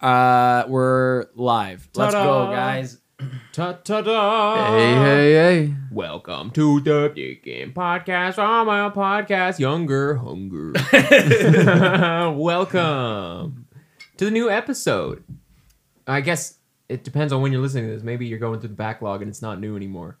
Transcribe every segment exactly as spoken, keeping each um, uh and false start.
Uh, we're live. Ta-da. Let's go, guys. Ta-ta-da. Hey, hey, hey. Welcome to the Geekin' Podcast, on my podcast, Younger Hunger. Welcome to the new episode. I guess it depends on when you're listening to this. Maybe you're going through the backlog and it's not new anymore.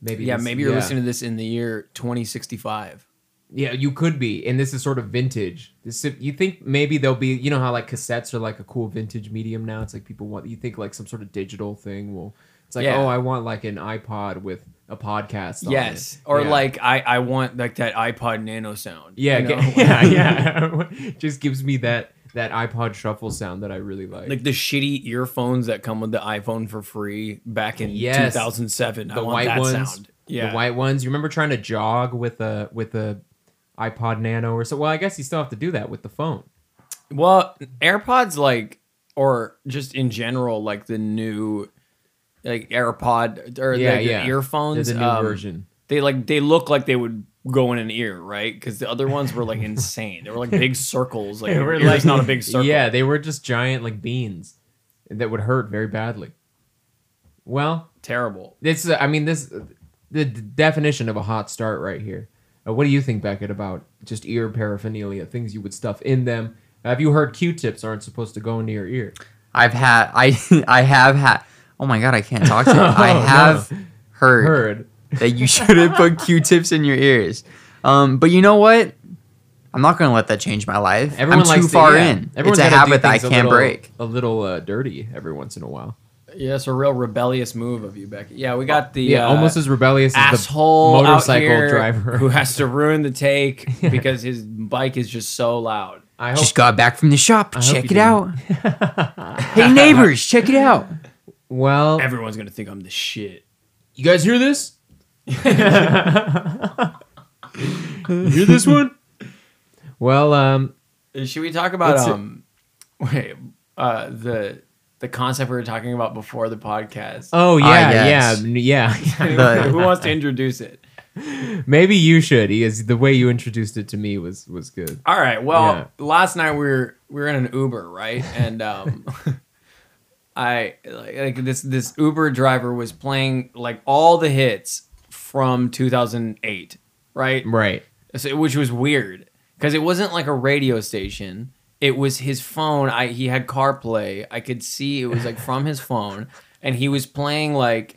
Maybe Yeah, maybe you're yeah. listening to this in the year twenty sixty-five. Yeah, you could be. And this is sort of vintage. This is, you think maybe there'll be, you know how like cassettes are like a cool vintage medium now? It's like people want, you think like some sort of digital thing will, it's like, yeah. oh, I want like an iPod with a podcast on yes. it. Or yeah. like I, I want like that iPod Nano sound. Yeah, you know? yeah, yeah. Just gives me that, that iPod shuffle sound that I really like. Like the shitty earphones that come with the iPhone for free back in yes. two thousand seven. The I want white that ones, sound. Yeah. The white ones. You remember trying to jog with a, with a, iPod Nano or so. Well, I guess you still have to do that with the phone. Well, AirPods, like, or just in general, like the new, like AirPod or yeah, the, yeah. the earphones. There's a new um, version. They like they look like they would go in an ear, right? Because the other ones were like insane. They were like big circles. Like, they were like not a big circle. Yeah, they were just giant like beans that would hurt very badly. Well, terrible. It's uh, I mean this uh, the d- definition of a hot start right here. What do you think, Beckett, about just ear paraphernalia, things you would stuff in them? Have you heard Q-tips aren't supposed to go into your ear? I've had, I I have had, oh my God, I can't talk to you. oh, I have no. heard, heard that you shouldn't put Q-tips in your ears. Um, but you know what? I'm not going to let that change my life. Everyone I'm too far to, yeah. in. Everyone's it's a habit that I can't little, break. A little uh, dirty every once in a while. Yeah, it's a real rebellious move of you, Becky. Yeah, we got the yeah, uh, almost as rebellious as the motorcycle driver who has to ruin the take because his bike is just so loud. I hope just got back from the shop. I check it didn't. out. Hey neighbors, check it out. Well, everyone's gonna think I'm the shit. You guys hear this? You hear this one? Well, um, should we talk about um? It? Wait, uh, the. The concept we were talking about before the podcast. Oh, yeah, uh, yes. yeah, yeah. Who wants to introduce it? Maybe you should. Because the way you introduced it to me was, was good. All right. Well, yeah. last night we were we were in an Uber, right? And um, I like, like this this Uber driver was playing like all the hits from two thousand eight, right? Right. So, which was weird because it wasn't like a radio station. It was his phone. I he had CarPlay. I could see it was like from his phone, and he was playing like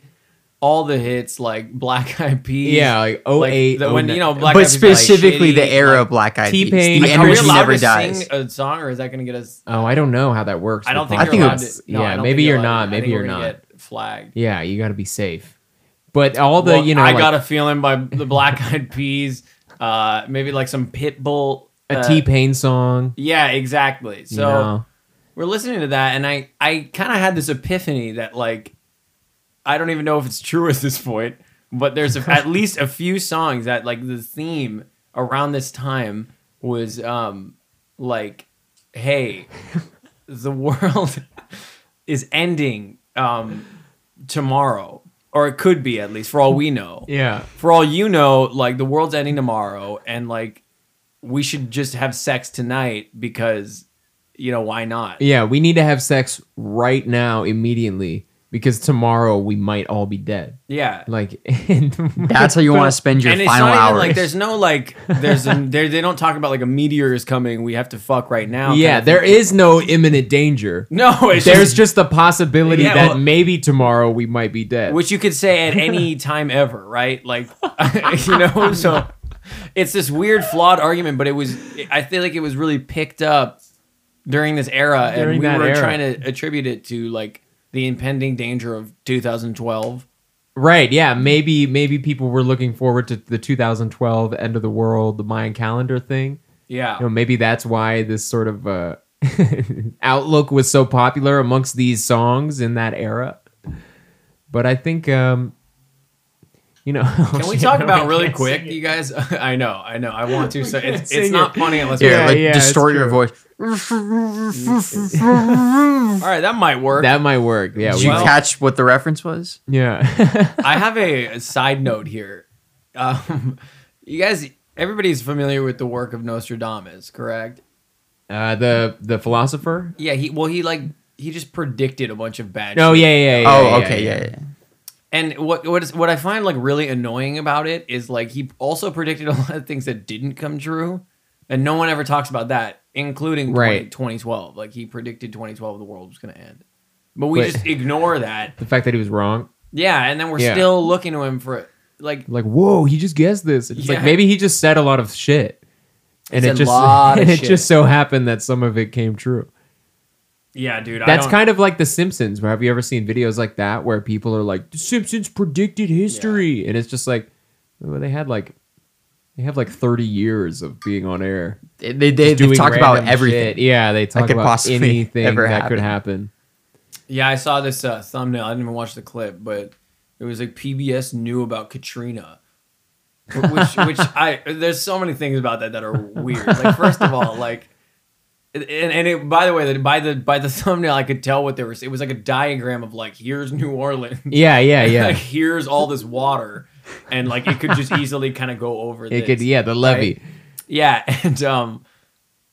all the hits, like Black Eyed Peas. Yeah, like oh eight, like when you know, Black but Eyed specifically Peas, like, shitty, the era of like, Black Eyed Peas. T-Pain. The like, energy never dies. Sing a song, or is that going to get us? Oh, I don't know how that works. I don't think. I think it's no, yeah. Maybe you're not. Maybe you're not. Get flagged. Yeah, you got to be safe. But all the well, you know, I like, got a feeling by the Black Eyed Peas. Uh, maybe like some Pitbull. A uh, T-Pain song. Yeah, exactly. So you know. We're listening to that, and I, I kind of had this epiphany that, like, I don't even know if it's true at this point, but there's a, at least a few songs that, like, the theme around this time was, um, like, hey, the world is ending um, tomorrow. Or it could be, at least, for all we know. Yeah. For all you know, like, the world's ending tomorrow, and, like, we should just have sex tonight because, you know, why not? Yeah, we need to have sex right now, immediately, because tomorrow we might all be dead. Yeah, like and that's how you want to spend your and final it's not hours. Even, like, there's no like, there's a, they don't talk about like a meteor is coming. We have to fuck right now. Yeah, there is no imminent danger. No, it's there's just, just the possibility yeah, that well, maybe tomorrow we might be dead, which you could say at any time ever, right? Like, you know, so. It's this weird, flawed argument, but it was. I feel like it was really picked up during this era, during and we were era. trying to attribute it to like the impending danger of two thousand twelve. Right? Yeah. Maybe. Maybe people were looking forward to the two thousand twelve end of the world, the Mayan calendar thing. Yeah. You know, maybe that's why this sort of uh, outlook was so popular amongst these songs in that era. But I think. Um, You know, can we talk about really quick, you guys? I know, I know, I want to. So it's, it's not funny unless we yeah, like yeah, distort your voice. All right, that might work. That might work. Yeah. Did well, you catch what the reference was? Yeah. I have a, a side note here. Um, you guys, everybody's familiar with the work of Nostradamus, correct? Uh, the the philosopher. Yeah. He well, he like. he just predicted a bunch of bad. Oh shit. yeah, yeah, yeah. Oh, yeah, okay, yeah, yeah. yeah. And what what is what I find like really annoying about it is like he also predicted a lot of things that didn't come true, and no one ever talks about that, including right. twenty twelve. Like he predicted twenty twelve the world was going to end, but we but, just ignore that. The fact that he was wrong. Yeah, and then we're yeah. still looking to him for like like whoa, he just guessed this. It's yeah. like maybe he just said a lot of shit, and it just and it shit. just so happened that some of it came true. Yeah, dude. I That's don't... kind of like The Simpsons. Where have you ever seen videos like that where people are like, The Simpsons predicted history, yeah. and it's just like, well, they had like, they have like thirty years of being on air. They they, they talked about everything. Shit. Yeah, they talked about anything ever that happen. could happen. Yeah, I saw this uh, thumbnail. I didn't even watch the clip, but it was like P B S knew about Katrina, which which I there's so many things about that that are weird. Like first of all, like. And, and it, by the way, by the by the thumbnail, I could tell what they were. It was like a diagram of like, here's New Orleans. Yeah, yeah, yeah. Like, here's all this water, and like it could just easily kind of go over. It this, could, yeah, the levee. Right? Yeah, and um,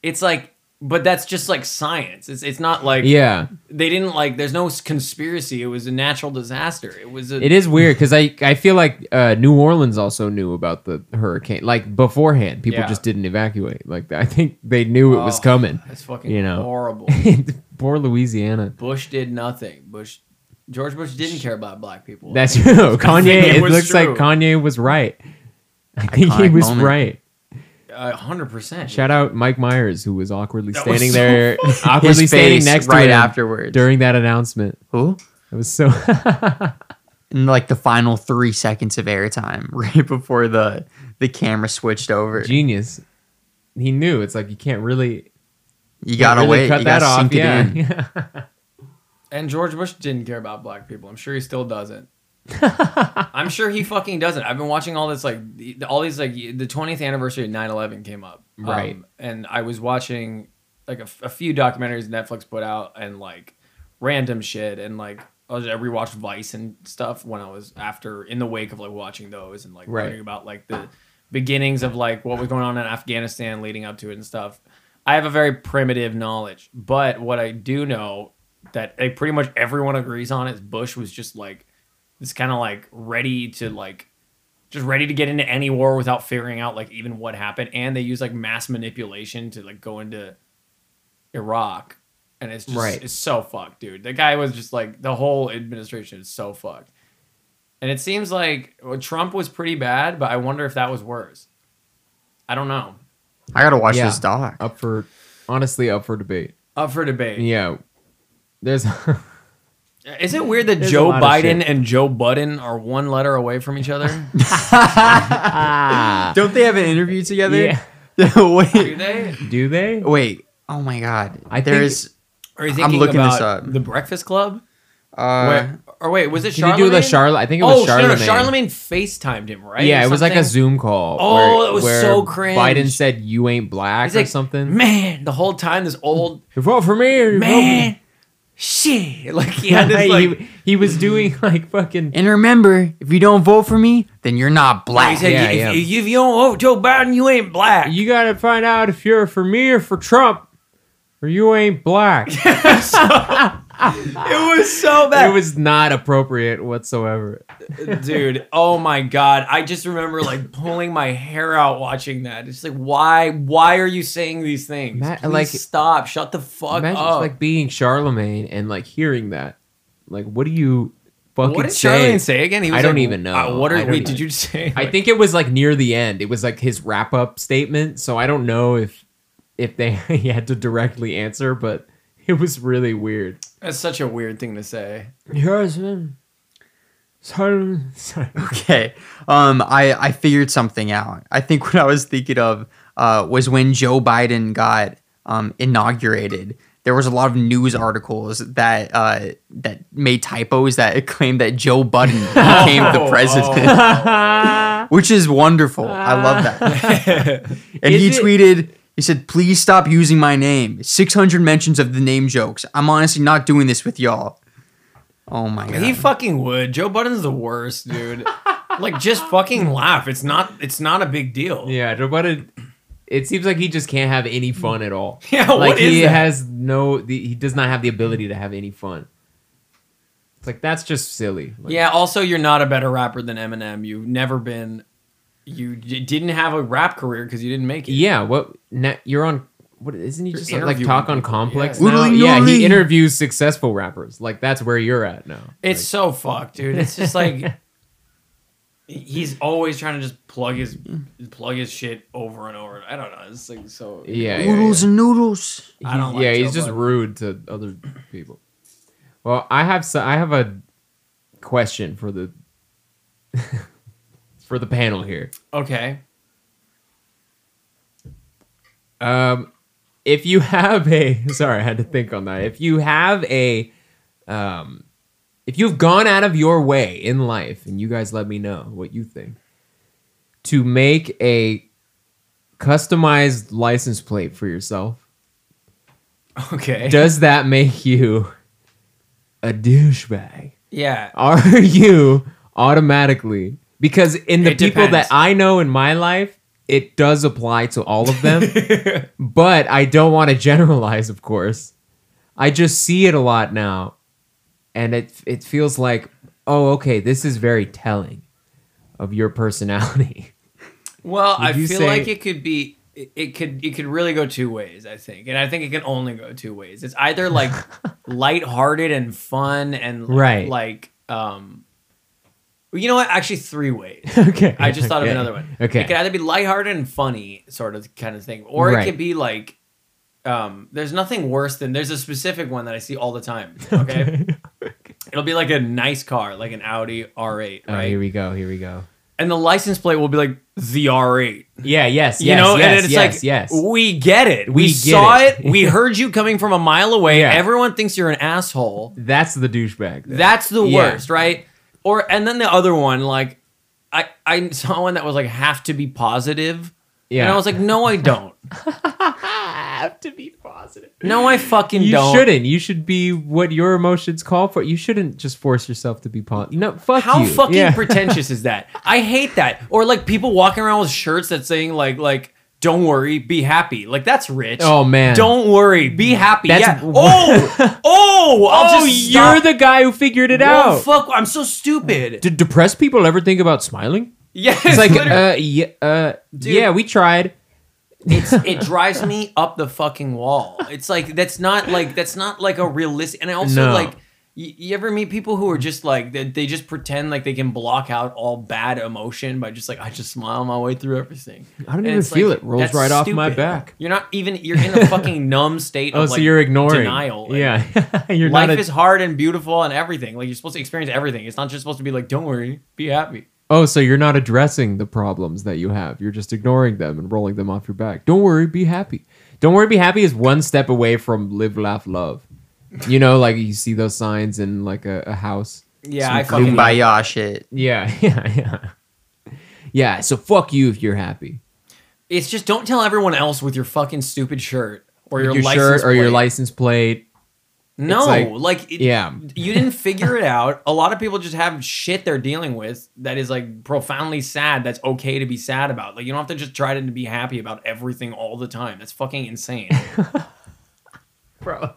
it's like, but that's just like science. It's it's not like yeah. They didn't like. There's no conspiracy. It was a natural disaster. It was. A, it is weird because I I feel like uh, New Orleans also knew about the hurricane like beforehand. People yeah. just didn't evacuate. Like I think they knew oh, it was coming. That's fucking you know? horrible. Poor Louisiana. Bush did nothing. Bush, George Bush didn't care about black people. That's true. Kanye. It, it looks true. like Kanye was right. I think Iconic he was moment. right. A hundred percent. Shout out Mike Myers, who was awkwardly that standing was so there, funny. awkwardly standing next right to him afterwards during that announcement. Who? It was so. In like the final three seconds of airtime, right before the the camera switched over. Genius. He knew it's like you can't really. You gotta really wait. Cut you that gotta off. Yeah. It in. And George Bush didn't care about black people. I'm sure he still doesn't. I'm sure he fucking doesn't. I've been watching all this like all these like the twentieth anniversary of nine eleven came up, right? Um, and I was watching like a, a few documentaries Netflix put out and like random shit, and like I, was, I rewatched Vice and stuff when I was after in the wake of like watching those and like right. learning about like the beginnings of like what was going on in Afghanistan leading up to it and stuff. I have a very primitive knowledge, but what I do know that like, pretty much everyone agrees on is Bush was just like. It's kind of like ready to like, just ready to get into any war without figuring out like even what happened. And they use like mass manipulation to like go into Iraq. And it's just, right. it's so fucked, dude. The guy was just like, the whole administration is so fucked. And it seems like Trump was pretty bad, but I wonder if that was worse. I don't know. I got to watch yeah. this doc. Up for, honestly, up for debate. Up for debate. Yeah. There's... Is it weird that There's Joe Biden and Joe Budden are one letter away from each other? Don't they have an interview together? Yeah. Wait. Do they? Do they? Wait. Oh my God. I there think, is. Are you thinking I'm looking about this up. The Breakfast Club? Uh, Where, or wait, was it Charlemagne? You do the Charla- I think it was oh, Charlemagne. Oh, no, Charlemagne FaceTimed him, right? Yeah, or it was something? like a Zoom call. Oh, where, it was where so cringe. Biden said, "You ain't black," He's or like, something. Man, the whole time this old. You vote for me, or man. Vote. Shit, like he had this, like he, he was doing like fucking. And remember, if you don't vote for me, then you're not black. He said, yeah, if, yeah. if you don't vote Joe Biden, you ain't black. You gotta find out if you're for me or for Trump, or you ain't black. so, it was so bad. It was not appropriate whatsoever, dude. Oh my God, I just remember like pulling my hair out watching that. It's like, why, why are you saying these things? Please like, stop, shut the fuck imagine up. It's like being Charlemagne and like hearing that. Like, what do you fucking say? What did say? Charlemagne say again? He was I like, don't even know. Uh, what are, wait, even, did you say? I like, think it was like near the end. It was like his wrap up statement. So I don't know if if they he had to directly answer, but. It was really weird. That's such a weird thing to say. Yes, sorry, sorry. Okay. Um, I, I figured something out. I think what I was thinking of uh, was when Joe Biden got um, inaugurated, there was a lot of news articles that uh, that made typos that claimed that Joe Budden became oh, the president. Oh. Which is wonderful. Ah. I love that. And is he it- tweeted... He said, please stop using my name. six hundred mentions of the name jokes. I'm honestly not doing this with y'all. Oh, my God. He fucking would. Joe Budden's the worst, dude. Like, just fucking laugh. It's not It's not a big deal. Yeah, Joe Budden... It seems like he just can't have any fun at all. Yeah, like what is he that? has no. The, he does not have the ability to have any fun. It's like that's just silly. Like, yeah. Also, you're not a better rapper than Eminem. You've never been. You d- didn't have a rap career because you didn't make it. Yeah. What? Na- you're on. What isn't he just like Talk on Complex? Yeah, now? yeah he interviews successful rappers. Like that's where you're at now. It's like, so fucked, dude. It's just like. He's always trying to just plug his plug his shit over and over. I don't know. It's like so yeah, noodles yeah, yeah. and noodles. I don't. Like yeah, Joe he's Budden. just rude to other people. Well, I have so, I have a question for the for the panel here. Okay. Um, if you have a sorry, I had to think on that. If you have a um. If you've gone out of your way in life, and you guys let me know what you think, to make a customized license plate for yourself, okay, does that make you a douchebag? Yeah. Are you automatically? Because in the it people depends. that I know in my life, it does apply to all of them, but I don't want to generalize, of course. I just see it a lot now. And it it feels like, oh, okay, this is very telling of your personality. Well, I feel say- like it could be, it, it could it could really go two ways, I think. And I think it can only go two ways. It's either like lighthearted and fun and right. like, um, you know what? Actually, three ways. Okay. I just thought okay. of another one. Okay. It could either be lighthearted and funny sort of kind of thing. Or right. it could be like, um, there's nothing worse than, there's a specific one that I see all the time. Okay. okay. It'll be like a nice car, like an Audi R eight, right? Oh, here we go, here we go. And the license plate will be like, the R eight. Yeah, yes, you yes, know? Yes, and it's yes, like, yes. we get it. We, we get saw it. it. We heard you coming from a mile away. Yeah. Everyone thinks you're an asshole. That's the douchebag. Though. That's the yeah. worst, right? Or and then the other one, like, I, I saw one that was like, have to be positive. Yeah. And I was like, no, I don't. Have to be positive. No, I fucking you don't. You shouldn't. You should be what your emotions call for. You shouldn't just force yourself to be positive. No, fuck How you. How fucking yeah. pretentious is that? I hate that. Or like people walking around with shirts that's saying like, like, don't worry, be happy. Like that's rich. Oh man. Don't worry, be happy. That's, yeah. Oh, oh, I'll oh, just stop. You're the guy who figured it Whoa, out. Fuck, I'm so stupid. Did depressed people ever think about smiling? Yeah. It's like, uh, yeah, uh, yeah, we tried. It's it drives me up the fucking wall. It's like that's not like that's not like a realistic. And I also no. like you, you ever meet people who are just like they, they just pretend like they can block out all bad emotion by just like I just smile my way through everything. I don't and even feel like, it. Rolls right stupid. off my back. You're not even you're in a fucking numb state. oh, of, so like, you're ignoring denial. Like, yeah, you're life not a... is hard and beautiful and everything. Like you're supposed to experience everything. It's not just supposed to be like don't worry, be happy. Oh, so you're not addressing the problems that you have. You're just ignoring them and rolling them off your back. Don't worry, be happy. Don't worry, be happy is one step away from live, laugh, love. You know, like you see those signs in like a, a house. Yeah, I fucking kumbaya shit. Yeah, yeah, yeah. Yeah, so fuck you if you're happy. It's just don't tell everyone else with your fucking stupid shirt or your, your license shirt or plate. your license plate. No, like, like it, yeah. you didn't figure it out. A lot of people just have shit they're dealing with that is like profoundly sad. That's okay to be sad about. Like you don't have to just try to be happy about everything all the time. That's fucking insane. Bro.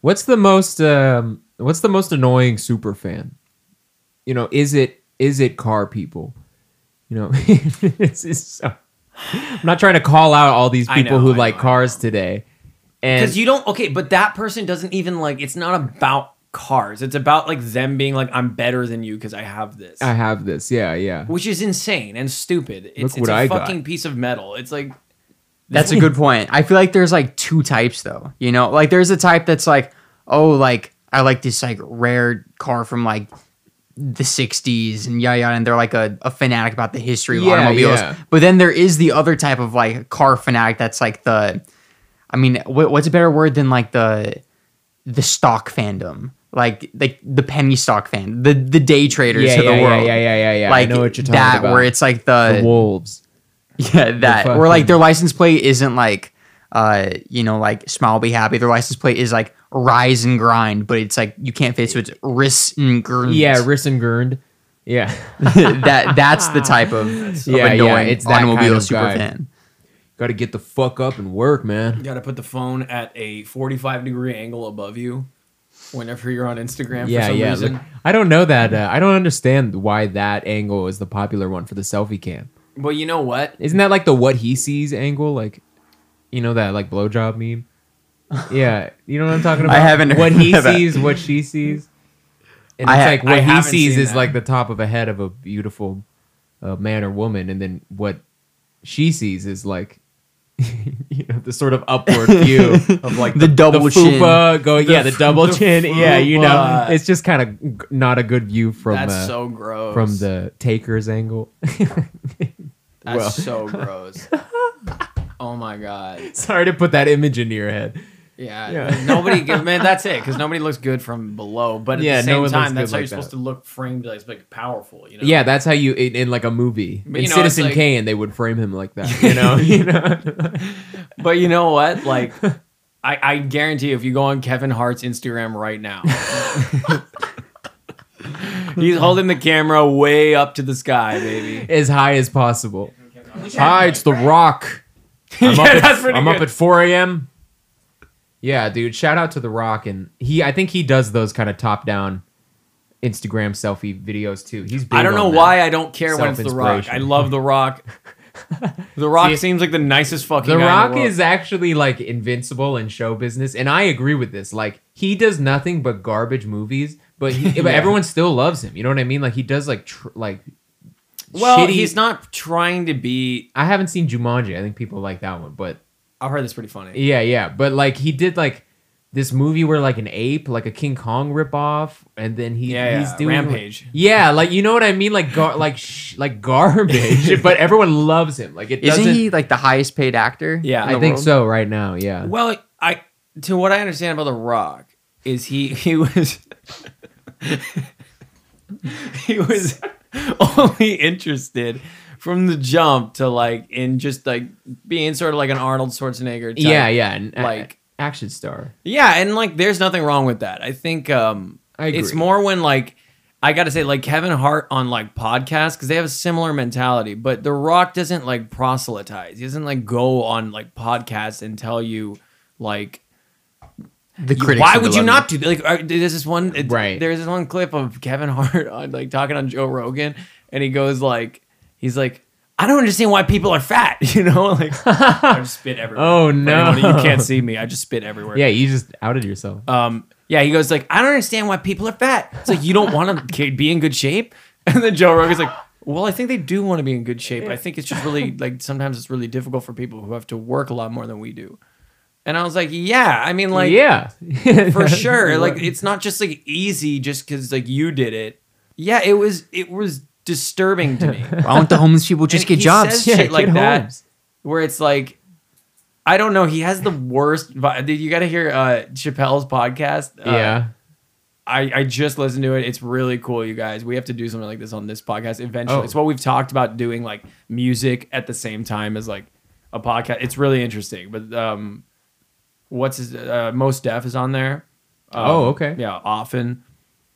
What's the most um, what's the most annoying super fan? You know, is it is it car people? You know, it's, it's so, I'm not trying to call out all these people know, who I like know, cars today. Because you don't, okay, but that person doesn't even like, it's not about cars. It's about like them being like, I'm better than you because I have this. I have this, yeah, yeah. Which is insane and stupid. It's, Look it's what a I fucking got. piece of metal. It's like. That's a good point. I feel like there's like two types though. You know, like there's a type that's like, oh, like I like this like rare car from like the sixties and yada yada, and they're like a, a fanatic about the history of yeah, automobiles. Yeah. But then there is the other type of like car fanatic that's like the. I mean, what's a better word than like the the stock fandom, like like the penny stock fan, the the day traders yeah, of yeah, the world. Yeah, yeah, yeah, yeah, yeah. Like I know what you're talking that, about. Where it's like the, the wolves. Yeah, that where like their license plate isn't like, uh, you know, like smile be happy. Their license plate is like rise and grind, but it's like you can't fit, so it's wrist and grind. Yeah, wrist and grind. Yeah, that that's the type of, of yeah, annoying yeah, it's that automobile kind of super guy. fan. Got to get the fuck up and work, man. You got to put the phone at a forty-five degree angle above you whenever you're on Instagram yeah, for some yeah. reason. Look, I don't know that. Uh, I don't understand why that angle is the popular one for the selfie cam. Well, you know what? Isn't that like the what he sees angle? Like, you know that like blowjob meme? Yeah. You know what I'm talking about? I haven't heard What he about. sees, what she sees. And it's I, like what I he sees is that. like the top of a head of a beautiful uh, man or woman. And then what she sees is like, you know, the sort of upward view of like the, the double the chin going, the, yeah, the double the chin. Fupa. Yeah, you know, it's just kind of g- not a good view from that's uh, so gross from the taker's angle. That's well. so gross. Oh my god! Sorry to put that image into your head. Yeah, yeah. nobody. Man, that's it because nobody looks good from below. But at yeah, the same no time, that's how like you're that. supposed to look framed like, like powerful. You know. Yeah, that's how you in, in like a movie. But, in know, Citizen like, Kane, they would frame him like that. You know. you know. But you know what? Like, I, I guarantee you, if you go on Kevin Hart's Instagram right now, he's holding the camera way up to the sky, baby, as high as possible. Hi, it's The Rock. I'm, yeah, up, at, I'm up at four a.m. Yeah, dude. Shout out to The Rock, and he. I think he does those kind of top-down Instagram selfie videos too. He's. Big I don't know why I don't care when it's The Rock. I love The Rock. The Rock See, seems like the nicest fucking. The guy Rock in the world. Is actually like invincible in show business, and I agree with this. Like he does nothing but garbage movies, but he, yeah. but everyone still loves him. You know what I mean? Like he does like tr- like. Well, shitty. He's not trying to be... I haven't seen Jumanji. I think people like that one, but... I've heard that's pretty funny. Yeah, yeah. But, like, he did, like, this movie where, like, an ape, like a King Kong ripoff, and then he, yeah, he's yeah. doing... Rampage. Yeah, like, you know what I mean? Like, gar- like, sh- like garbage. But everyone loves him. Like, it doesn't... Isn't he, like, the highest paid actor? Yeah, I think world? so right now, yeah. Well, I to what I understand about The Rock is he, he was... he was... only interested from the jump to like in just like being sort of like an Arnold Schwarzenegger type, yeah yeah and like a- action star yeah and like there's nothing wrong with that. I think um I agree. It's more when like I gotta say like Kevin Hart on like podcasts because they have a similar mentality, but The Rock doesn't like proselytize. He doesn't like go on like podcasts and tell you like The critics Why would you not do that? Like, there's this one, right. there's this one clip of Kevin Hart on like talking on Joe Rogan, and he goes like, he's like, I don't understand why people are fat, you know? Like, I just spit everywhere. Oh no, you can't see me. I just spit everywhere. Yeah, you just outed yourself. Um, yeah, he goes like, I don't understand why people are fat. It's like you don't want to be in good shape, and then Joe Rogan's like, well, I think they do want to be in good shape. I think it's just really like sometimes it's really difficult for people who have to work a lot more than we do. And I was like, yeah, I mean, like, yeah, for sure. Like, it's not just like easy just because like you did it. Yeah, it was it was disturbing to me. Why don't the homeless people just and get he jobs? Says yeah, shit like that, homes. Where it's like, I don't know. He has the worst. Dude, you got to hear uh, Chappelle's podcast. Uh, yeah, I I just listened to it. It's really cool, you guys. We have to do something like this on this podcast eventually. Oh. It's what we've talked about doing, like music at the same time as like a podcast. It's really interesting, but um. What's his uh, Most Def is on there. Um, oh, okay. Yeah, often.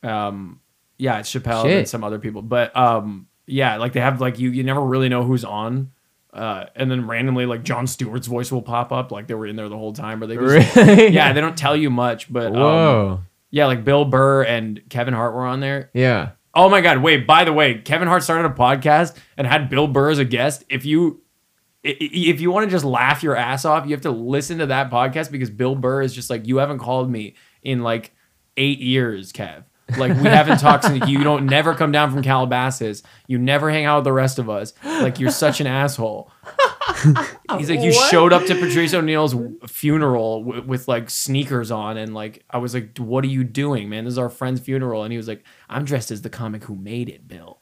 Um, yeah, it's Chappelle Shit. and some other people, but um, yeah, like they have like you you never really know who's on, uh, and then randomly like Jon Stewart's voice will pop up like they were in there the whole time, or they just, really? yeah they don't tell you much, but whoa, um, yeah, like Bill Burr and Kevin Hart were on there. Yeah. Oh my God! Wait, by the way, Kevin Hart started a podcast and had Bill Burr as a guest. If you If you want to just laugh your ass off, you have to listen to that podcast because Bill Burr is just like, you haven't called me in like eight years, Kev. Like we haven't talked to you. You don't never come down from Calabasas. You never hang out with the rest of us. Like you're such an asshole. He's like, you what? showed up to Patrice O'Neal's funeral w- with like sneakers on. And like, I was like, what are you doing, man? This is our friend's funeral. And he was like, I'm dressed as the comic who made it, Bill.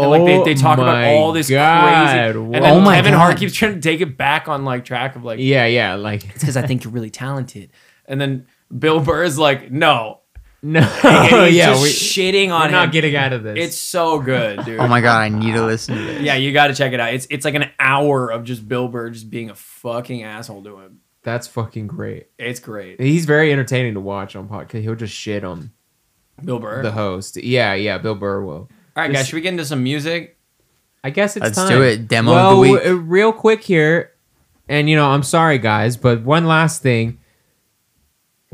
And like they, they talk oh about all this God. crazy, and then oh my Kevin God. Hart keeps trying to take it back on like track of like yeah yeah like it's because I think you're really talented, and then Bill Burr is like no no he's yeah just we, shitting on we're not him. getting out of this. It's so good, dude. Oh my God, I need to listen to this. Yeah, you got to check it out. It's it's like an hour of just Bill Burr just being a fucking asshole to him. That's fucking great. It's great. He's very entertaining to watch on podcast. He'll just shit on Bill Burr, the host. Yeah, yeah, Bill Burr will. All right, guys, should we get into some music? I guess it's Let's time. Let's do it. Demo well, of the week. Real quick here. And, you know, I'm sorry, guys, but one last thing.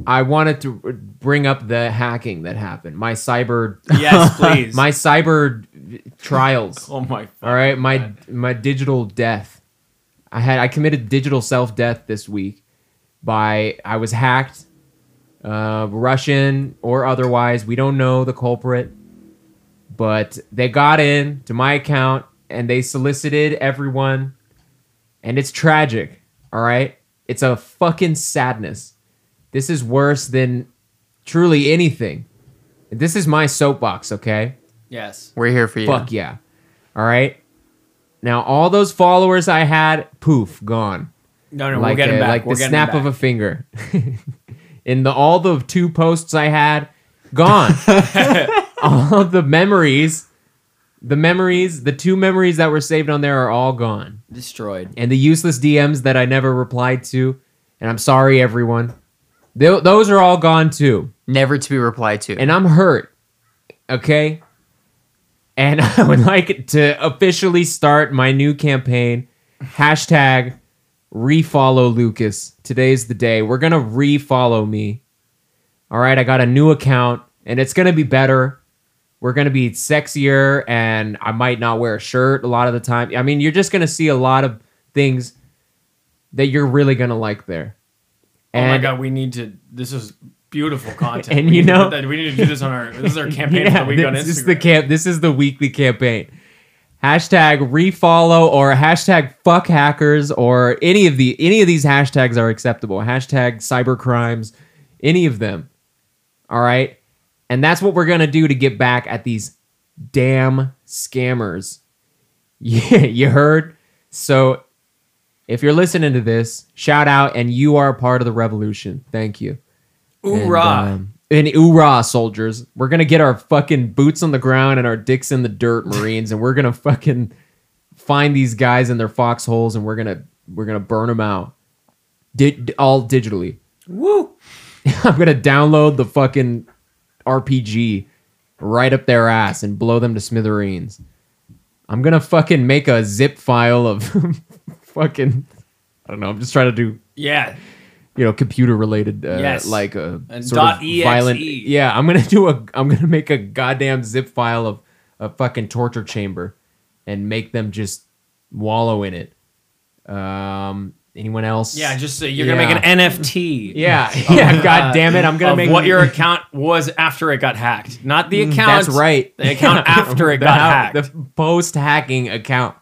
I wanted to bring up the hacking that happened. My cyber... Yes, please. My cyber trials. Oh, my... All right? My God. my digital death. I had I committed digital self-death this week by... I was hacked, uh, Russian or otherwise. We don't know the culprit. But they got in to my account, and they solicited everyone. And it's tragic, all right? It's a fucking sadness. This is worse than truly anything. This is my soapbox, okay? Yes. We're here for you. Fuck yeah. All right? Now, all those followers I had, poof, gone. No, no, like we'll get them back. Like we'll the snap of a finger. In the all the two posts I had, gone. All of the memories... The memories, the two memories that were saved on there are all gone. Destroyed. And the useless D Ms that I never replied to, and I'm sorry, everyone, th- those are all gone too. Never to be replied to. And I'm hurt, okay? And I would like to officially start my new campaign, hashtag refollow Lucas. Today's the day. We're going to refollow me. All right, I got a new account, and it's going to be better. We're going to be sexier, and I might not wear a shirt a lot of the time. I mean, you're just going to see a lot of things that you're really going to like there. And, oh, my God. We need to... This is beautiful content. And, we you know... That, we need to do this on our... This is our campaign yeah, for the week on Instagram. Is the camp, this is the weekly campaign. Hashtag refollow or hashtag fuck hackers or any of the any of these hashtags are acceptable. Hashtag cybercrimes, any of them. All right? And that's what we're going to do to get back at these damn scammers. Yeah, you heard? So if you're listening to this, shout out, and you are a part of the revolution. Thank you. Oorah. And, um, and oorah, soldiers. We're going to get our fucking boots on the ground and our dicks in the dirt, Marines, and we're going to fucking find these guys in their foxholes, and we're going to we're going to burn them out. Di- all digitally. Woo! I'm going to download the fucking... R P G right up their ass and blow them to smithereens. I'm gonna fucking make a zip file of fucking, I don't know, I'm just trying to do, yeah, you know, computer related, uh, yes, like a and sort of E X E. Violent, yeah, I'm gonna do a I'm gonna make a goddamn zip file of a fucking torture chamber and make them just wallow in it. um Anyone else? Yeah, just so you're yeah. gonna make an N F T. Yeah, of, yeah. God damn it, I'm gonna of make what your account was after it got hacked, not the account. That's right, the account after it the, got hacked, the post-hacking account.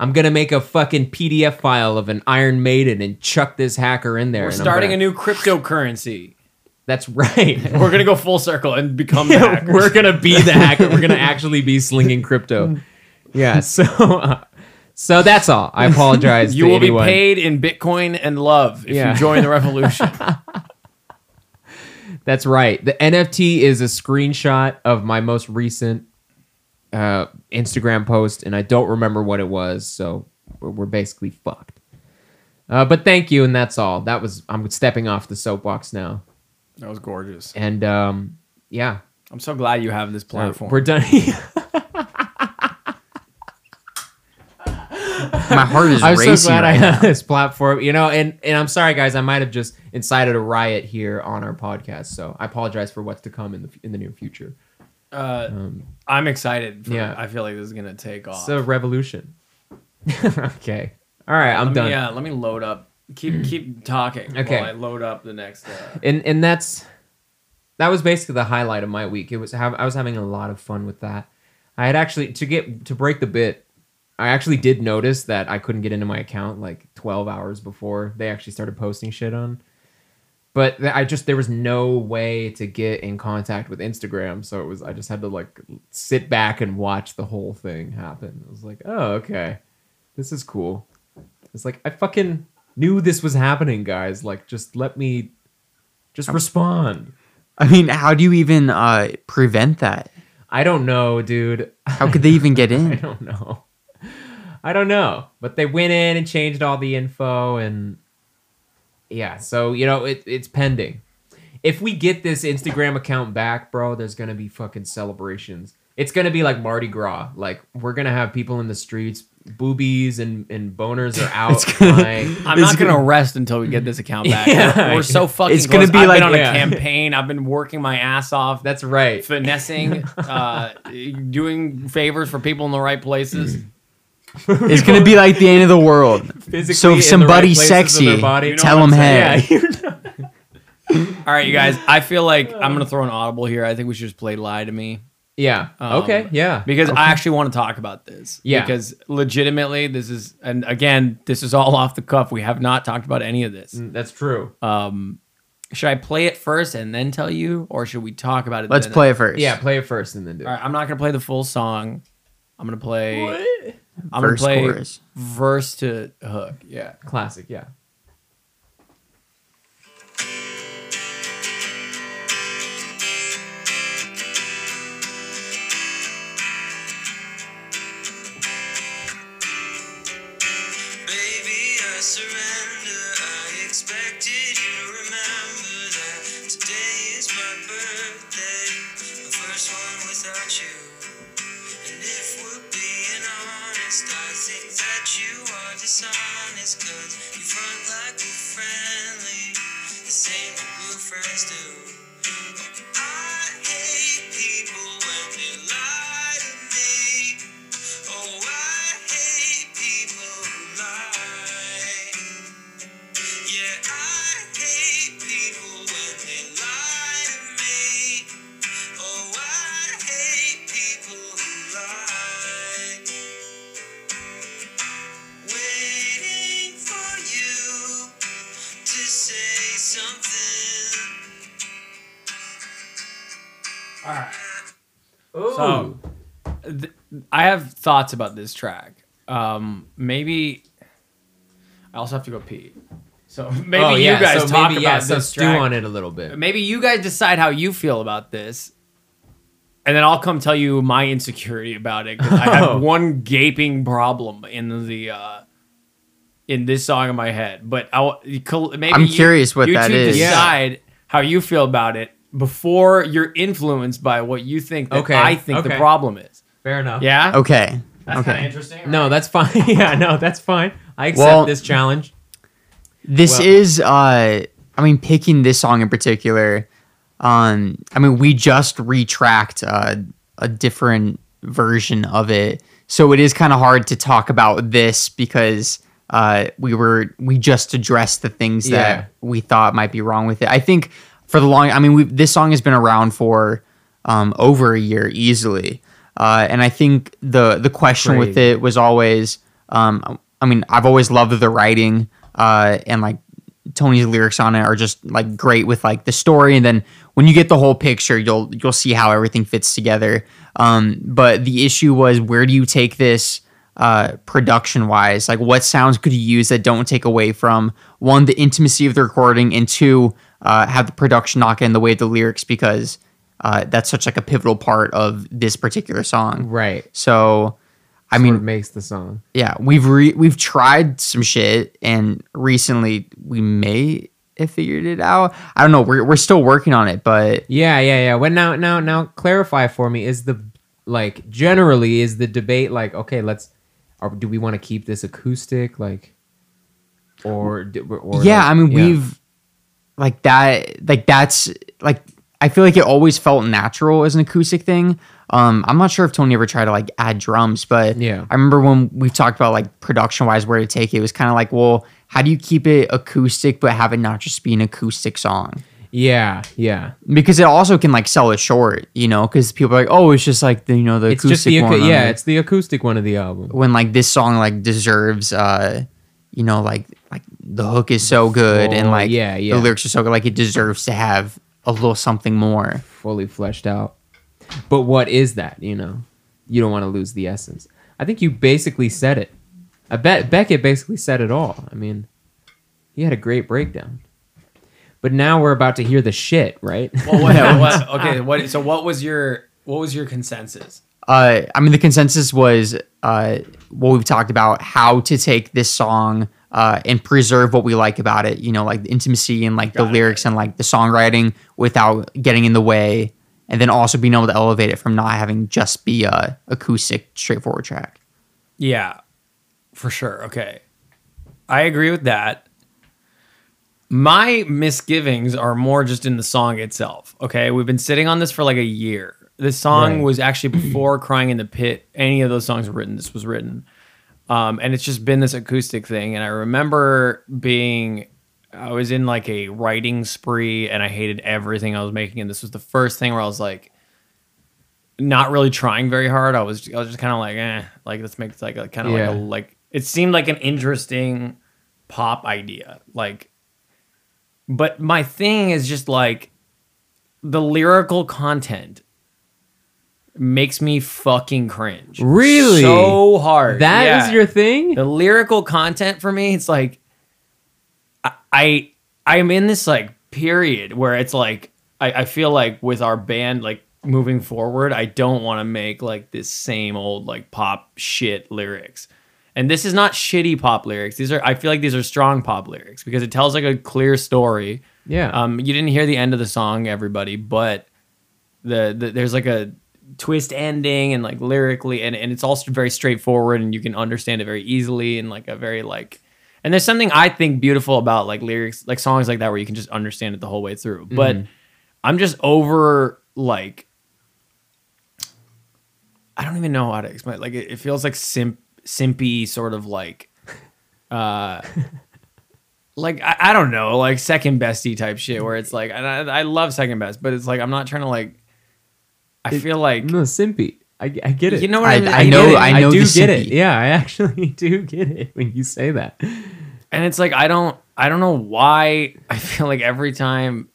I'm gonna make a fucking P D F file of an Iron Maiden and chuck this hacker in there. We're and starting gonna, a new cryptocurrency. That's right. We're gonna go full circle and become the hacker. We're gonna be the hacker. We're gonna actually be slinging crypto. Yeah. So. Uh, So that's all. I apologize. You to will anyone. Be paid in Bitcoin and love if yeah. you join the revolution. That's right. The N F T is a screenshot of my most recent uh, Instagram post, and I don't remember what it was, so we're, we're basically fucked. Uh, but thank you, and that's all. That was I'm stepping off the soapbox now. That was gorgeous. And um, yeah, I'm so glad you have this platform. Uh, we're done. My heart is I'm racing. I'm so glad right I have this platform, you know. And, and I'm sorry, guys. I might have just incited a riot here on our podcast, so I apologize for what's to come in the in the near future. Uh, um, I'm excited. For, yeah, I feel like this is gonna take off. It's a revolution. Okay. All right. I'm let done. Me, yeah. Let me load up. Keep keep talking. Okay. While I load up the next. Uh... And and that's that was basically the highlight of my week. It was have I was having a lot of fun with that. I had actually to get to break the bit. I actually did notice that I couldn't get into my account like twelve hours before they actually started posting shit on. But I just, there was no way to get in contact with Instagram. So it was, I just had to like sit back and watch the whole thing happen. I was like, oh, okay. This is cool. It's like, I fucking knew this was happening, guys. Like, just let me just respond. I mean, how do you even uh, prevent that? I don't know, dude. How could they even get in? I don't know. I don't know, but they went in and changed all the info, and yeah, so, you know, it, it's pending. If we get this Instagram account back, bro, there's going to be fucking celebrations. It's going to be like Mardi Gras. Like, we're going to have people in the streets boobies and, and boners are out. Gonna, like, I'm not going to rest until we get this account back. Yeah, we're, we're so fucking it's close. Gonna be I've like, been on yeah. a campaign. I've been working my ass off. That's right. Finessing, uh, doing favors for people in the right places. Mm. It's going to be like the end of the world. Physically so if somebody's right sexy, body, tell them, hey. Yeah, all right, you guys. I feel like I'm going to throw an audible here. I think we should just play Lie to Me. Yeah. Um, okay. Yeah. Because okay. I actually want to talk about this. Yeah. Because legitimately, this is, and again, this is all off the cuff. We have not talked about any of this. Mm, that's true. Um, should I play it first and then tell you, or should we talk about it? Let's then play then? it first. Yeah, play it first and then do it. All right. I'm not going to play the full song. I'm going to play. What? I'm going to play chorus. Verse to hook. Yeah. Classic. Yeah. So, th- I have thoughts about this track. Um, maybe I also have to go pee. So maybe oh, yeah. you guys so talk maybe, about yeah, so this track. Stew on it a little bit. Maybe you guys decide how you feel about this, and then I'll come tell you my insecurity about it. 'Cause I have one gaping problem in the uh, in this song in my head. But I'll, maybe I'm you, curious what you that two is. Decide yeah. how you feel about it. Before you're influenced by what you think that okay. I think okay. the problem is. Fair enough. Yeah? Okay. That's okay. kind of interesting. Right? No, that's fine. yeah, no, that's fine. I accept well, this challenge. This well. is, uh, I mean, picking this song in particular, um, I mean, we just retracked uh, a different version of it. So it is kind of hard to talk about this because uh, we were, we just addressed the things yeah. that we thought might be wrong with it. I think... For the long, I mean, we've, this song has been around for um, over a year easily, uh, and I think the the question Great. with it was always, um, I mean, I've always loved the writing, uh, and like Tony's lyrics on it are just like great with like the story, and then when you get the whole picture, you'll you'll see how everything fits together. Um, but the issue was, where do you take this? Uh, production-wise, like what sounds could you use that don't take away from one, the intimacy of the recording, and two, uh, have the production not get in the way of the lyrics because uh, that's such like a pivotal part of this particular song. Right. So, I so mean, it makes the song. Yeah, we've re- we've tried some shit, and recently we may have figured it out. I don't know. We're we're still working on it, but yeah, yeah, yeah. Well, now now now clarify for me. Is the like generally is the debate like okay, let's. Or do we want to keep this acoustic, like, or, or yeah? Like, I mean, yeah. we've like that, like that's like I feel like it always felt natural as an acoustic thing. Um, I'm not sure if Tony ever tried to like add drums, but yeah, I remember when we talked about like production wise where to take it, it was kind of like, well, how do you keep it acoustic but have it not just be an acoustic song? Yeah, yeah. Because it also can like sell it short, you know, because people are like, oh, it's just like the you know the it's acoustic just the, one. Yeah, it's the acoustic one of the album. When like this song like deserves, uh, you know, like like the hook is so good oh, and like yeah, yeah. the lyrics are so good, like it deserves to have a little something more, fully fleshed out. But what is that? You know, you don't want to lose the essence. I think you basically said it. I bet Beckett basically said it all. I mean, he had a great breakdown. But now we're about to hear the shit, right? Well, what, what, okay. What, so, what was your what was your consensus? Uh, I mean, the consensus was uh, what we've talked about: how to take this song uh, and preserve what we like about it. You know, like the intimacy and like Got the it. lyrics and like the songwriting without getting in the way, and then also being able to elevate it from not having just be a acoustic, straightforward track. Yeah, for sure. Okay. I agree with that. My misgivings are more just in the song itself. Okay. We've been sitting on this for like a year. This song right. was actually before Crying in the Pit. Any of those songs were written. This was written. Um, and it's just been this acoustic thing. And I remember being, I was in like a writing spree and I hated everything I was making. And this was the first thing where I was like, not really trying very hard. I was, I was just kind of like, eh, like let's make like a kind of yeah. like a, like, it seemed like an interesting pop idea. Like, but my thing is just like the lyrical content makes me fucking cringe. Really? So hard. That yeah. is your thing? The lyrical content for me, it's like I, I I'm in this like period where it's like I, I feel like with our band like moving forward, I don't want to make like this same old like pop shit lyrics. And this is not shitty pop lyrics. These are, I feel like these are strong pop lyrics because it tells like a clear story. Yeah. Um, you didn't hear the end of the song, everybody, but the, the there's like a twist ending and like lyrically, and, and it's also very straightforward and you can understand it very easily and like a very like, and there's something I think beautiful about like lyrics, like songs like that where you can just understand it the whole way through. Mm-hmm. But I'm just over like, I don't even know how to explain it. Like it, it feels like simp. simpy sort of like uh like I, I don't know, like second bestie type shit where it's like, and I, I love second best, but it's like I'm not trying to like I it, feel like no simpy I, I get it you know what I, I mean I know I, I know I do get it yeah I actually do get it when you say that. And it's like I don't I don't know why I feel like every time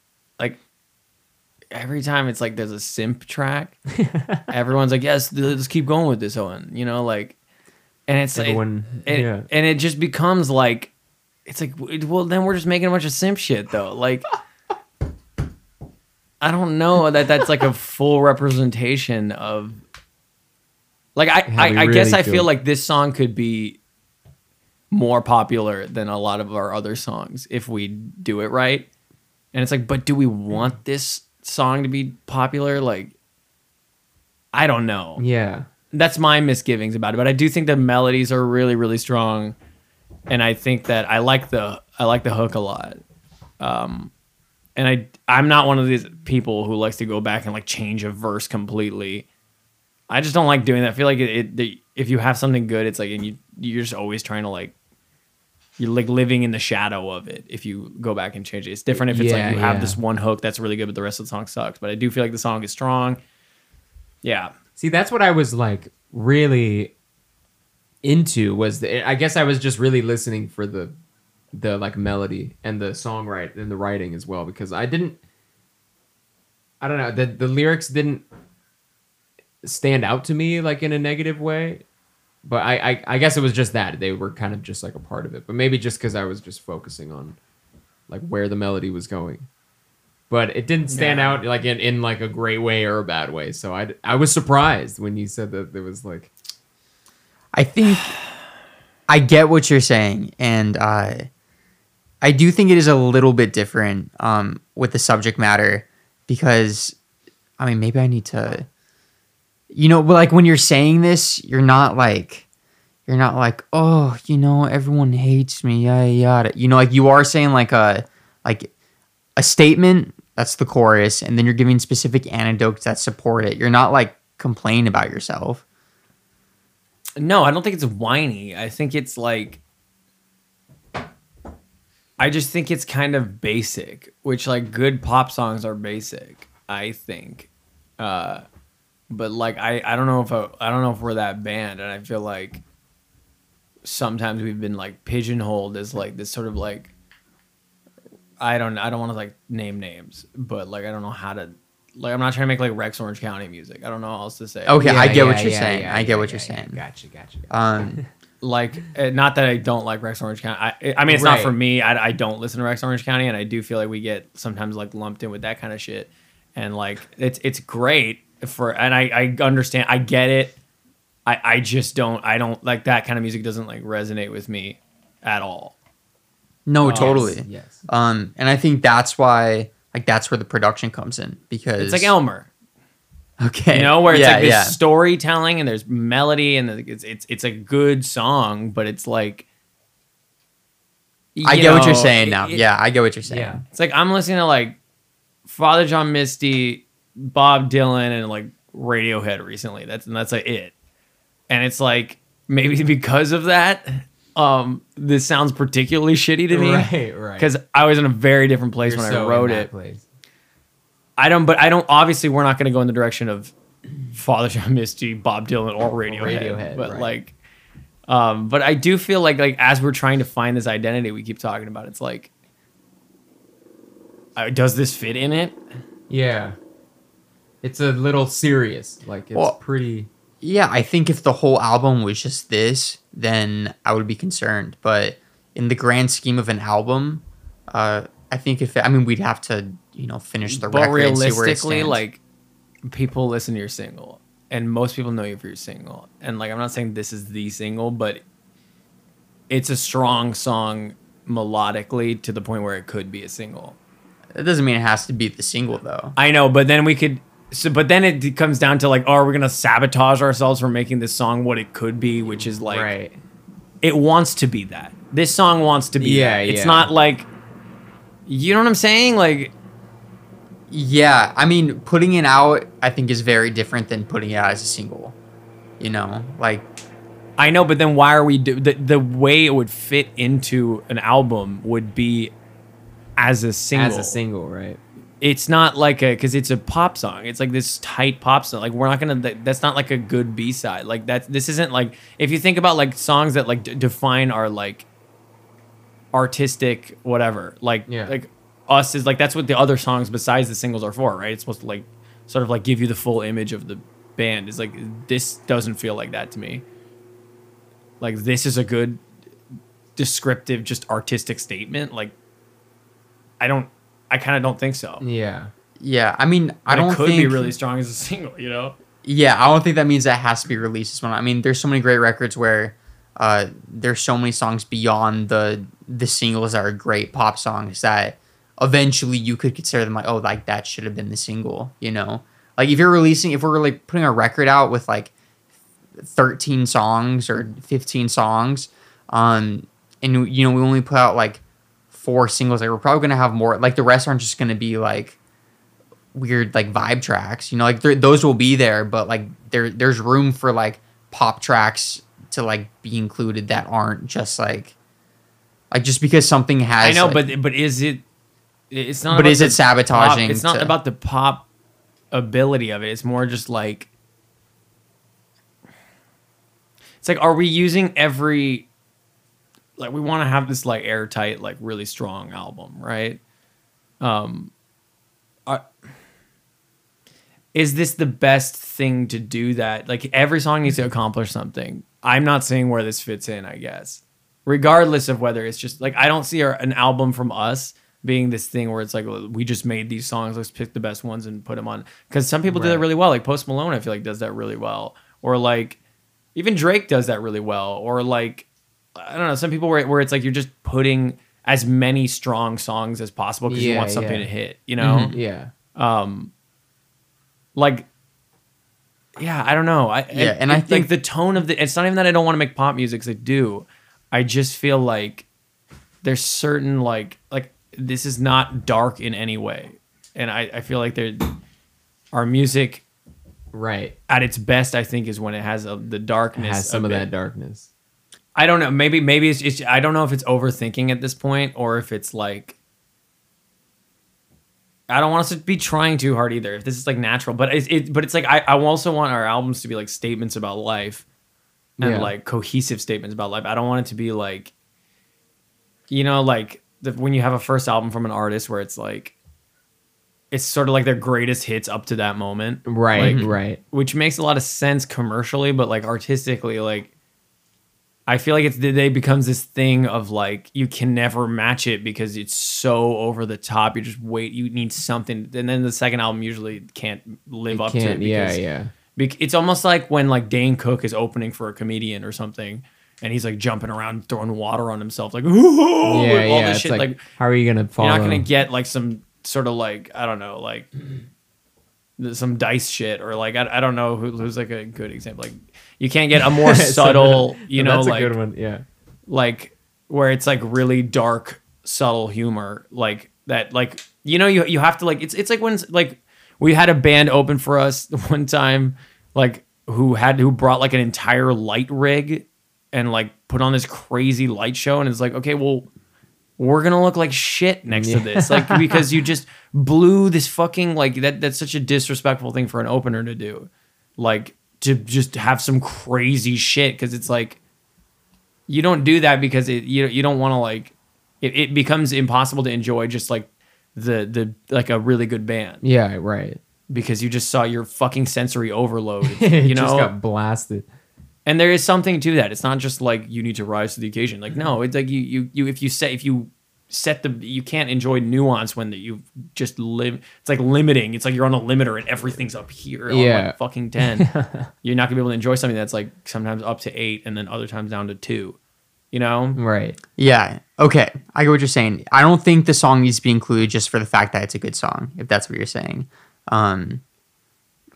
every time it's like there's a simp track everyone's like yes let's keep going with this one, you know, like. And it's Everyone, like, it, yeah. and it just becomes like, it's like, well, then we're just making a bunch of simp shit though. Like, I don't know that that's like a full representation of, like, I, I, I really guess I feel, feel like this song could be more popular than a lot of our other songs if we do it right. And it's like, but do we want this song to be popular? Like, I don't know. Yeah. That's my misgivings about it, but I do think the melodies are really, really strong, and I think that I like the I like the hook a lot. Um, and I I'm not one of these people who likes to go back and like change a verse completely. I just don't like doing that. I feel like it, it the, if you have something good, it's like and you you're just always trying to like you're like living in the shadow of it. If you go back and change it, it's different if it's yeah, like you yeah. have this one hook that's really good, but the rest of the song sucks. But I do feel like the song is strong. Yeah. See, that's what I was like really into was the, I guess I was just really listening for the the like melody and the songwriting and the writing as well, because I didn't I don't know, the the lyrics didn't stand out to me like in a negative way, but I I, I guess it was just that they were kind of just like a part of it, but maybe just because I was just focusing on like where the melody was going. But it didn't stand yeah. out like in, in like a great way or a bad way. So I, I was surprised when you said that there was like... I think I get what you're saying. And uh, I do think it is a little bit different um, with the subject matter. Because, I mean, maybe I need to... You know, like when you're saying this, you're not like... You're not like, oh, you know, everyone hates me, yada, yada. You know, like you are saying like a... like a statement... That's the chorus, and then you're giving specific anecdotes that support it. You're not, like, complaining about yourself. No, I don't think it's whiny. I think it's, like... I just think it's kind of basic, which, like, good pop songs are basic, I think. Uh, but, like, I, I don't know if I, I don't know if we're that band, and I feel like sometimes we've been, like, pigeonholed as, like, this sort of, like... I don't I don't want to like name names, but like I don't know how to like I'm not trying to make like Rex Orange County music. I don't know what else to say. Okay, yeah, I get yeah, what you're yeah, saying. Yeah, I get yeah, what you're yeah, saying. Yeah, gotcha, gotcha, gotcha. Um, like not that I don't like Rex Orange County. I, I mean it's right. not for me. I, I don't listen to Rex Orange County, and I do feel like we get sometimes like lumped in with that kind of shit. And like it's it's great for, and I, I understand, I get it. I, I just don't I don't like that kind of music doesn't like resonate with me at all. No, oh, totally. Yes, yes. Um, and I think that's why, like, that's where the production comes in, because it's like Elmer. Okay. You know, where it's yeah, like this yeah. storytelling and there's melody and it's it's it's a good song, but it's like I get know, what you're saying now. It, yeah, I get what you're saying. Yeah. It's like I'm listening to like Father John Misty, Bob Dylan, and like Radiohead recently. That's and that's like it. And it's like maybe because of that, um, this sounds particularly shitty to me. Right, right. Because I was in a very different place you're when so I wrote in that it. Place. I don't, but I don't, obviously we're not going to go in the direction of Father John Misty, Bob Dylan, or Radiohead, Radiohead but right. like, um, but I do feel like, like, as we're trying to find this identity we keep talking about, it's like, uh, does this fit in it? Yeah. It's a little serious. Like it's well, pretty. Yeah. I think if the whole album was just this, then I would be concerned. But in the grand scheme of an album, uh, I think if, it, I mean, we'd have to, you know, finish the but record realistically, and see where it stands. Like, people listen to your single, and most people know you for your single. And, like, I'm not saying this is the single, but it's a strong song melodically to the point where it could be a single. That doesn't mean it has to be the single, though. I know, but then we could... So, but then it comes down to, like, oh, are we going to sabotage ourselves for making this song what it could be, which is, like... Right. It wants to be that. This song wants to be yeah, that. It's yeah. not, like... You know what I'm saying? Like, yeah, I mean, putting it out, I think, is very different than putting it out as a single, you know, like, I know, but then why are we do the, the way it would fit into an album would be as a single, as a single, right? It's not like a, cause it's a pop song. It's like this tight pop song. Like, we're not going to, that's not like a good B side. Like that's, this isn't like, if you think about like songs that like d- define our like, artistic whatever like yeah. like us is like that's what the other songs besides the singles are for, right? It's supposed to like sort of like give you the full image of the band. It's like this doesn't feel like that to me. Like this is a good descriptive just artistic statement. Like I don't I kind of don't think so. Yeah. Yeah, I mean and I don't it could think... be really strong as a single, you know? Yeah, I don't think that means that has to be released as one. I mean there's so many great records where Uh, there's so many songs beyond the the singles that are great pop songs that eventually you could consider them like, oh, like that should have been the single, you know? Like if you're releasing, if we're like putting a record out with like thirteen songs or fifteen songs, um, and you know, we only put out like four singles, like we're probably going to have more, like the rest aren't just going to be like weird, like vibe tracks, you know, like those will be there, but like there there's room for like pop tracks to like be included that aren't just like like just because something has I know like, but but is it it's not but is it sabotaging pop, it's not to, about the pop ability of it. It's more just like it's like are we using every like we want to have this like airtight like really strong album, right? um are is this the best thing to do that? Like every song needs to accomplish something. I'm not seeing where this fits in, I guess. Regardless of whether it's just like, I don't see our, an album from us being this thing where it's like, well, we just made these songs. Let's pick the best ones and put them on. Cause some people right. do that really well. Like Post Malone, I feel like does that really well. Or like even Drake does that really well. Or like, I don't know. Some people where, where it's like, you're just putting as many strong songs as possible. Cause yeah, you want something yeah. to hit, you know? Mm-hmm, yeah. Um, like, yeah, I don't know. I, yeah, I, and I think like the tone of the... It's not even that I don't want to make pop music, because I do. I just feel like there's certain, like... Like, this is not dark in any way. And I, I feel like there, our music... Right. At its best, I think, is when it has a, the darkness. It has some of, of that darkness. I don't know. Maybe maybe it's, it's... I don't know if it's overthinking at this point, or if it's like... I don't want us to be trying too hard either. If this is like natural, but it's, it, but it's like I, I also want our albums to be like statements about life, and yeah. like cohesive statements about life. I don't want it to be like, you know, like the, when you have a first album from an artist where it's like, it's sort of like their greatest hits up to that moment, right? Like, right. Which makes a lot of sense commercially, but like artistically, like I feel like it's they becomes this thing of like you can never match it because it's so over the top. You just wait. You need something, and then the second album usually can't live it up can't, to it. Yeah, yeah. Bec- it's almost like when like Dane Cook is opening for a comedian or something, and he's like jumping around, throwing water on himself, like ooh, yeah, like, all yeah. this it's shit. Like, like how are you gonna follow? You're not gonna get like some sort of like I don't know, like some dice shit, or like I, I don't know who, who's like a good example. Like you can't get a more subtle, so, you know, that's like a good one. Yeah, like where it's like really dark, subtle humor, like that, like you know, you you have to like it's it's like when like we had a band open for us one time, like who had who brought like an entire light rig and like put on this crazy light show, and it's like, okay, well, we're gonna look like shit next yeah. to this, like because you just blew this fucking like that. That's such a disrespectful thing for an opener to do, like to just have some crazy shit, because it's like you don't do that because it you you don't want to like it, it becomes impossible to enjoy just like the the like a really good band. Yeah, right. Because you just saw your fucking sensory overload. You it know, just got blasted. And there is something to that. It's not just like you need to rise to the occasion. Like no, it's like you you you if you set if you set the you can't enjoy nuance when that you just live. It's like limiting. It's like you're on a limiter and everything's up here yeah. on like fucking ten. You're not gonna be able to enjoy something that's like sometimes up to eight and then other times down to two. You know? Right. Yeah. Okay. I get what you're saying. I don't think the song needs to be included just for the fact that it's a good song. If that's what you're saying, um,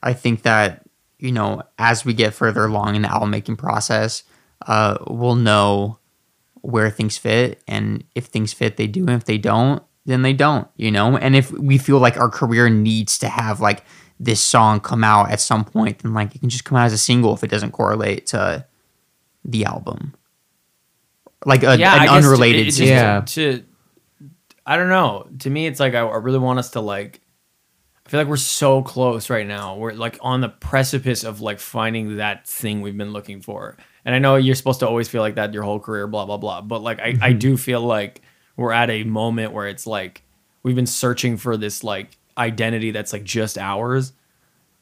I think that. You know, as we get further along in the album making process, uh, we'll know where things fit, and if things fit, they do, and if they don't, then they don't, you know? And if we feel like our career needs to have, like, this song come out at some point, then, like, it can just come out as a single if it doesn't correlate to the album. Like, a, yeah, an unrelated to, it, single. Yeah, to, I don't know. To me, it's like I, I really want us to, like, I feel like we're so close right now. We're like on the precipice of like finding that thing we've been looking for. And I know you're supposed to always feel like that your whole career, blah, blah, blah. But like, I, I do feel like we're at a moment where it's like, we've been searching for this like identity that's like just ours.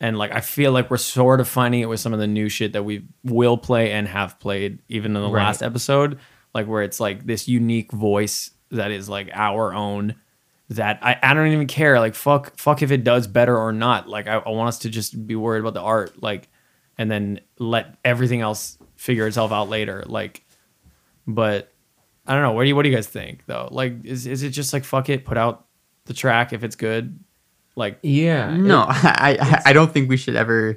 And like, I feel like we're sort of finding it with some of the new shit that we will play and have played even in the right. last episode, like where it's like this unique voice that is like our own. That I, I don't even care. Like, fuck, fuck if it does better or not. Like, I, I want us to just be worried about the art, like, and then let everything else figure itself out later. Like, but I don't know. What do you, what do you guys think though? Like, is, is it just like, fuck it, put out the track if it's good? Like, yeah, no, it, I, I, I don't think we should ever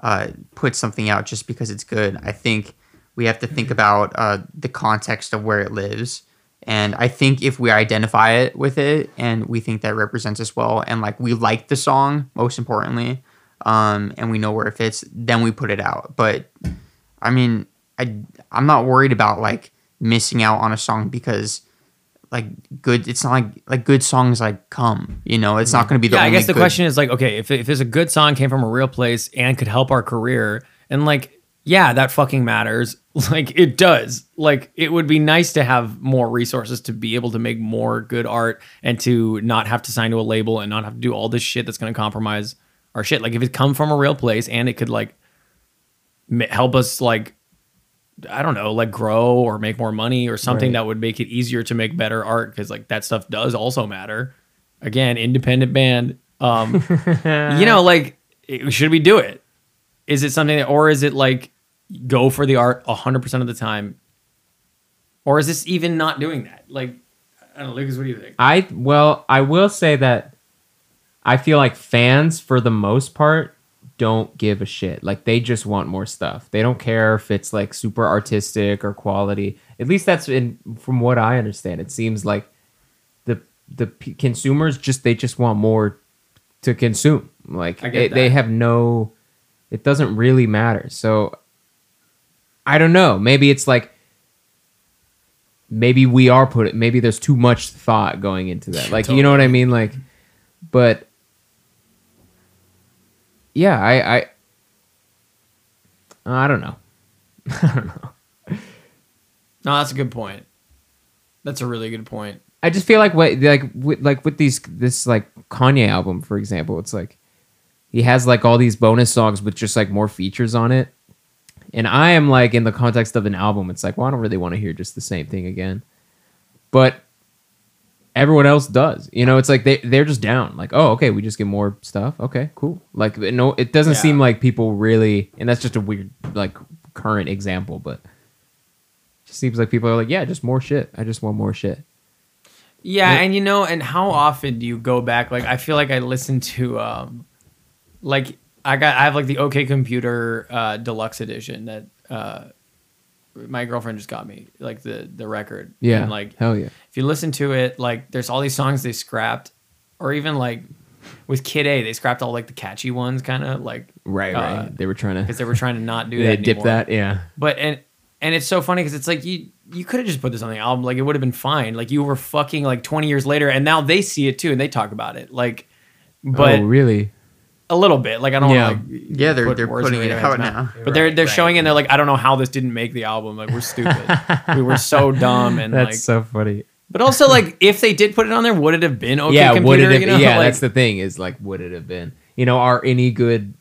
uh, put something out just because it's good. I think we have to think about uh, the context of where it lives. And I think if we identify it with it and we think that represents us well, and like we like the song, most importantly, um, and we know where it fits, then we put it out. But I mean, I, I'm not worried about like missing out on a song because like good, it's not like, like good songs like come, you know, it's not going to be the yeah, only I guess the good. Question is like, okay, if, if there's a good song came from a real place and could help our career and like, yeah, that fucking matters. Like, it does. Like, it would be nice to have more resources to be able to make more good art and to not have to sign to a label and not have to do all this shit that's going to compromise our shit. Like, if it come from a real place and it could, like, m- help us, like, I don't know, like, grow or make more money or something right. that would make it easier to make better art, because, like, that stuff does also matter. Again, independent band. Um, you know, like, it, should we do it? Is it something that, or is it like go for the art one hundred percent of the time? Or is this even not doing that? Like, I don't know, Lucas, what do you think? I, well, I will say that I feel like fans, for the most part, don't give a shit. Like, they just want more stuff. They don't care if it's like super artistic or quality. At least that's in, from what I understand. It seems like the, the p- consumers just, they just want more to consume. Like, I get it, they have no... It doesn't really matter. So I don't know. Maybe it's like, maybe we are put it, maybe there's too much thought going into that. Like, totally. You know what I mean? Like, but yeah, I, I, I don't know. I don't know. No, that's a good point. That's a really good point. I just feel like, what, like, with, like with these, this like Kanye album, for example, it's like, he has like all these bonus songs with just like more features on it. And I am like, in the context of an album, it's like, well, I don't really want to hear just the same thing again. But everyone else does. You know, it's like they, they're just down. Like, oh, okay, we just get more stuff. Okay, cool. Like, no, it doesn't yeah. seem like people really, and that's just a weird, like, current example, but it just seems like people are like, yeah, just more shit. I just want more shit. Yeah, it, and you know, and how often do you go back? Like, I feel like I listen to, um, like I got I have like the OK Computer uh, deluxe edition that uh, my girlfriend just got me, like the the record. Yeah, and like hell yeah. If you listen to it, like there's all these songs they scrapped, or even like with Kid A, they scrapped all like the catchy ones, kind of like right, uh, right. They were trying to because they were trying to not do that. They dip that, yeah. But and and it's so funny because it's like you. You could have just put this on the album, like it would have been fine. Like you were fucking like twenty years later, and now they see it too, and they talk about it. Like, but oh, really, a little bit. Like I don't. Yeah, wanna, like, yeah. They're put they're putting it out now, but right, they're they're right. showing it. And they're like, I don't know how this didn't make the album. Like we're stupid. We were so dumb. And that's like, so funny. But also, like, if they did put it on there, would it have been okay? Yeah, Computer, would it have, you know? Yeah, like, that's the thing. Is like, would it have been? You know, are any good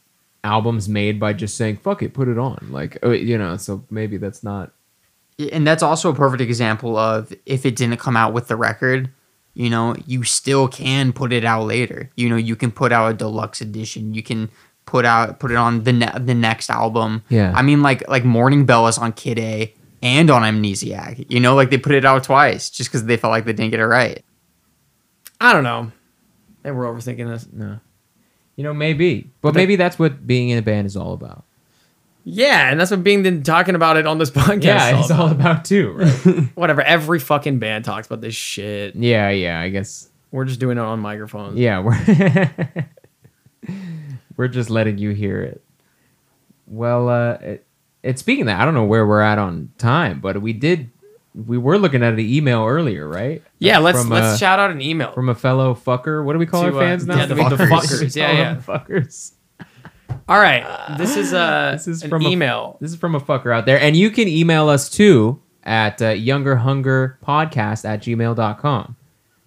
albums made by just saying fuck it, put it on? Like, you know, so maybe that's not. And that's also a perfect example of if it didn't come out with the record, you know, you still can put it out later. You know, you can put out a deluxe edition. You can put out put it on the ne- the next album. Yeah. I mean, like like Morning Bell is on Kid A and on Amnesiac. You know, like they put it out twice just because they felt like they didn't get it right. I don't know. They were overthinking this. No. You know, maybe. But, but maybe that's what being in a band is all about. Yeah, and that's what being been talking about it on this podcast. Yeah, it's all about too, right? Whatever, every fucking band talks about this shit. Yeah, yeah, I guess. We're just doing it on microphones. Yeah, we're we're just letting you hear it. Well, uh, it, it, speaking of that, I don't know where we're at on time, but we did, we were looking at an email earlier, right? Yeah, let's from let's a, shout out an email. From a fellow fucker. What do we call to, our fans uh, now? Yeah, the, the fuckers. fuckers. Yeah, yeah. Fuckers. All right, this is uh, this is an from email. A, this is from a fucker out there. And you can email us, too, at uh, younger hunger podcast at gmail dot com.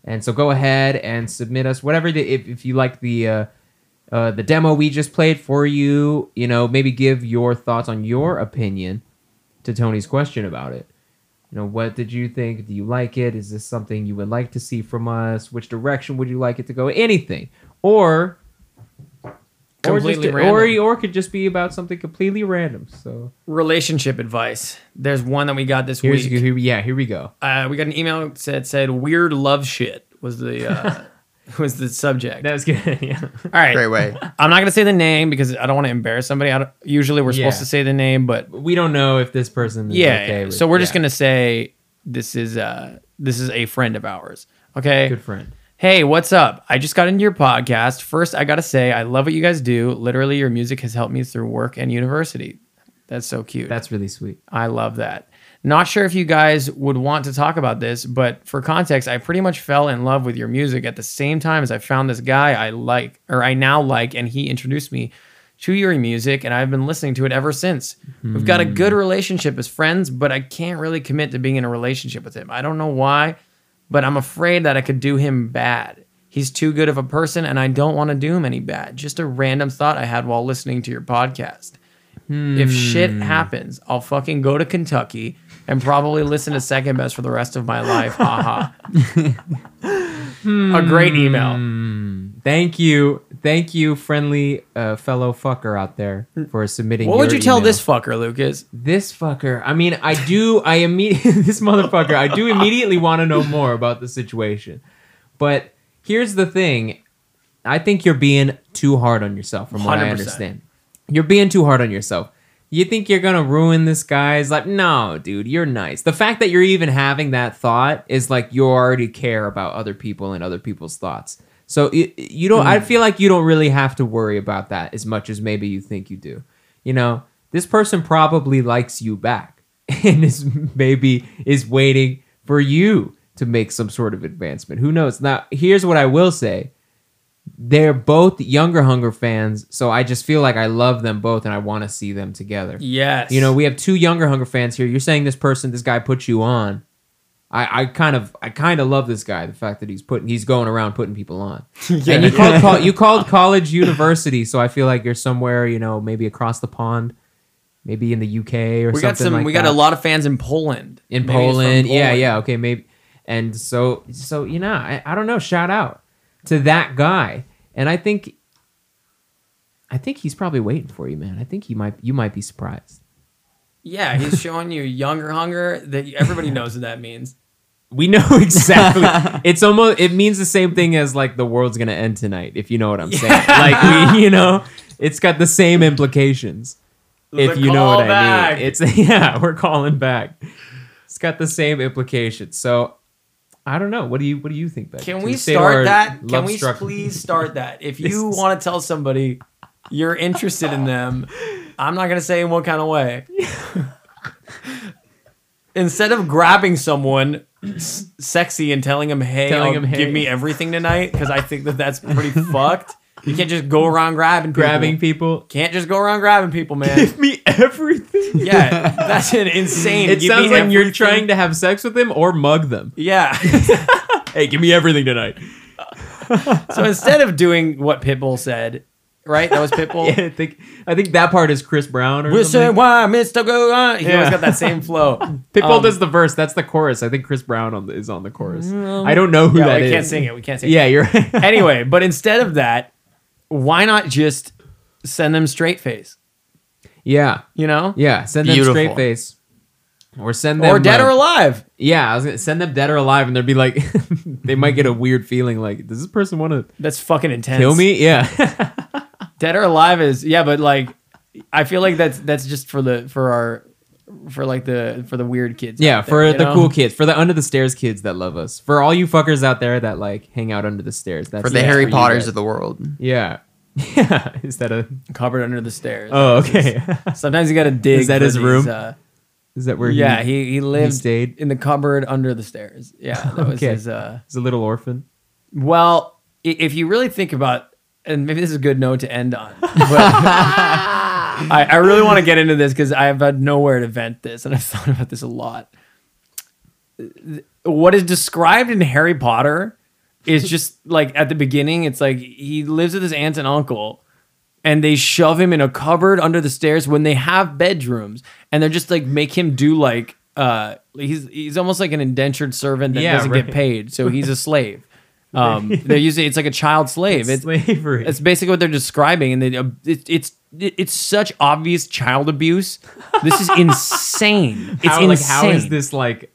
And so go ahead and submit us whatever, the, if, if you like the uh, uh, the demo we just played for you, you know, maybe give your thoughts on your opinion to Tony's question about it. You know, what did you think? Do you like it? Is this something you would like to see from us? Which direction would you like it to go? Anything. Or... Or, just, or or could just be about something completely random. So relationship advice. There's one that we got this Here's, week. Here, yeah, here we go. Uh, we got an email that said, said weird love shit was the uh, was the subject. That was good. Yeah. All right. Great way. I'm not gonna say the name because I don't want to embarrass somebody. I don't, usually we're yeah. supposed to say the name, but we don't know if this person is yeah. okay with, so we're yeah. just gonna say this is uh, this is a friend of ours. Okay. Good friend. Hey, what's up? I just got into your podcast. First, I gotta say, I love what you guys do. Literally, your music has helped me through work and university. That's so cute. That's really sweet. I love that. Not sure if you guys would want to talk about this, but for context, I pretty much fell in love with your music at the same time as I found this guy I like, or I now like, and he introduced me to your music, and I've been listening to it ever since. Mm. We've got a good relationship as friends, but I can't really commit to being in a relationship with him. I don't know why. But I'm afraid that I could do him bad. He's too good of a person, and I don't want to do him any bad. Just a random thought I had while listening to your podcast. Hmm. If shit happens, I'll fucking go to Kentucky and probably listen to Second Best for the rest of my life. Haha. hmm. A great email. Thank you. Thank you, friendly uh, fellow fucker out there for submitting your email. What would you tell this fucker, Lucas? This fucker. I mean, I do, I immediately, this motherfucker, I do immediately want to know more about the situation. But here's the thing. I think you're being too hard on yourself from what one hundred percent. I understand. You're being too hard on yourself. You think you're going to ruin this guy's life? No, dude, you're nice. The fact that you're even having that thought is like you already care about other people and other people's thoughts. So you don't. Mm. I feel like you don't really have to worry about that as much as maybe you think you do. You know, this person probably likes you back and is maybe is waiting for you to make some sort of advancement. Who knows? Now, here's what I will say: they're both Younger Hunger fans, so I just feel like I love them both and I want to see them together. Yes. You know, we have two Younger Hunger fans here. You're saying this person, this guy, put you on. I, I kind of I kind of love this guy. The fact that he's putting he's going around putting people on. yeah, and you called, yeah. call, you called college university, so I feel like you're somewhere, you know, maybe across the pond, maybe in the U K or we something got some, like we that. We got a lot of fans in Poland. In Poland, Poland, yeah, yeah, okay, maybe. And so, so you know, I, I don't know. Shout out to that guy, and I think, I think he's probably waiting for you, man. I think he might you might be surprised. Yeah, he's showing you Younger Hunger that everybody knows what that means. We know exactly. It's almost. It means the same thing as like the world's gonna end tonight. If you know what I'm yeah. saying, like we, you know, It's got the same implications. If you know what I mean. It's yeah, we're calling back. It's got the same implications. So I don't know. What do you what do you think, Becky? Can we start that? Can we please start that? If you want to tell somebody you're interested in them, I'm not gonna say in what kind of way. Instead of grabbing someone sexy and telling them, "Hey, telling them, hey. give me everything tonight," because I think that that's pretty fucked. You can't just go around grabbing people. grabbing people. Can't just go around grabbing people, man. Give me everything. Yeah, that's an insane. It give sounds like everything. You're trying to have sex with them or mug them. Yeah. Hey, give me everything tonight. So instead of doing what Pitbull said, right? That was Pitbull. Yeah, I think I think that part is Chris Brown or we'll something. Why, Mister Go on. He yeah. always got that same flow. Pitbull um, does the verse. That's the chorus. I think Chris Brown on the, is on the chorus. Um, I don't know who yeah, that we is. We can't sing it. We can't sing yeah, it. Yeah, you're right. Anyway, but instead of that, why not just send them straight face? Yeah. You know? Yeah, send them Beautiful. straight face. Or send them... Or dead like, or alive. Yeah, I was gonna send them dead or alive, and they'd be like... They might get a weird feeling like, does this person want to... That's fucking intense. Kill me? Yeah. Dead or alive is... Yeah, but like... I feel like that's that's just for the for our... For like the for the weird kids. Yeah, for the cool kids, for the under the stairs kids that love us, for all you fuckers out there that like hang out under the stairs. That's for the Harry Potters of the world. Yeah, yeah. Is that a cupboard under the stairs? Oh, okay. Sometimes you gotta dig. Is that his room? Uh, Is that where? Yeah, he he lived he stayed? in the cupboard under the stairs. Yeah, that was okay. his. Uh, He's a little orphan. Well, if you really think about, and maybe this is a good note to end on. But I, I really want to get into this because I have had nowhere to vent this, and I've thought about this a lot. What is described in Harry Potter is just like at the beginning, it's like he lives with his aunt and uncle, and they shove him in a cupboard under the stairs when they have bedrooms, and they're just like make him do like uh, he's he's almost like an indentured servant that yeah, doesn't right. get paid, so he's a slave. Um, they're using it's like a child slave. It's, it's slavery. It's basically what they're describing, and they uh, it, it's. It's such obvious child abuse. This is insane. It's how, insane. Like, how is this like?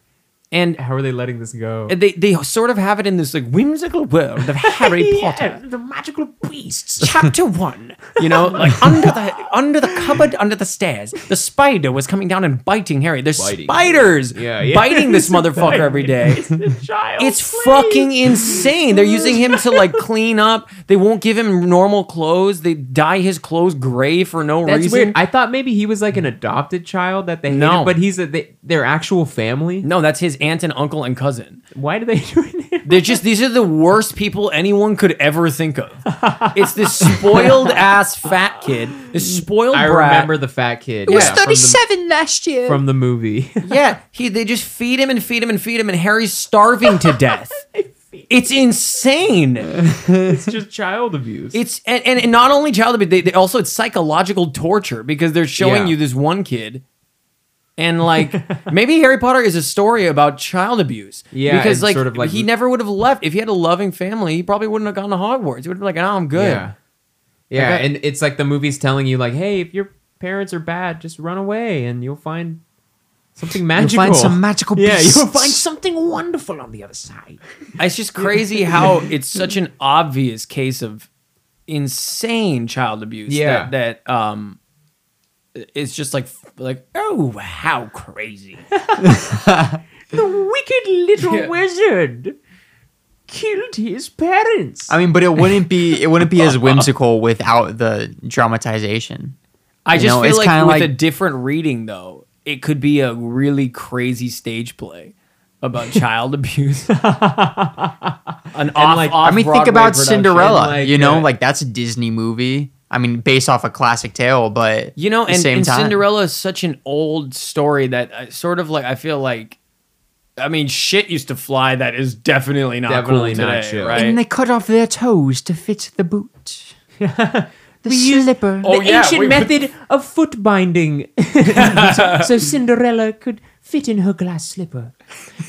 And how are they letting this go? They they sort of have it in this like whimsical world of Harry yeah, Potter, the magical beasts, chapter one. You know, like under the under the cupboard, under the stairs, the spider was coming down and biting Harry. There's biting. spiders yeah, yeah. biting this motherfucker every day. It's, the child, it's fucking insane. They're using him to like clean up. They won't give him normal clothes. They dye his clothes gray for no That's reason. That's weird. I thought maybe he was like an adopted child that they hated, no, but he's a, they, their actual family. No, that's his aunt and uncle and cousin. Why do they do it? They're just, these are the worst people anyone could ever think of. It's this spoiled ass fat kid. This spoiled I brat. I remember the fat kid. It was yeah, thirty-seven the, last year. From the movie. Yeah. He, they just feed him and feed him and feed him, and Harry's starving to death. It's insane. It's just child abuse. It's and, and, and not only child abuse, they, they also, it's psychological torture because they're showing yeah. you this one kid. And like maybe Harry Potter is a story about child abuse. Yeah, because like, sort of like he never would have left if he had a loving family. He probably wouldn't have gone to Hogwarts. He would have been like, "Oh, I'm good." Yeah, yeah. Like, and it's like the movie's telling you, like, "Hey, if your parents are bad, just run away, and you'll find something magical. You'll find some magical beasts. Yeah, you'll find something wonderful on the other side." It's just crazy how it's such an obvious case of insane child abuse. Yeah, that, that um. It's just like, like oh, how crazy. The wicked little yeah. wizard killed his parents. I mean, but it wouldn't be it wouldn't be as whimsical without the dramatization. I you just know, feel it's like with like, a different reading, though, it could be a really crazy stage play about child abuse. An and off, like, off I mean, Broadway think about production. Cinderella. Like, you know, uh, like that's a Disney movie. I mean, based off a classic tale, but you know, and, and Cinderella is such an old story that I sort of like. I feel like, I mean, shit used to fly. That is definitely not definitely cool not today, right? And they cut off their toes to fit the boot, the we slipper, oh, the yeah, ancient we, method of foot binding, so, so Cinderella could fit in her glass slipper.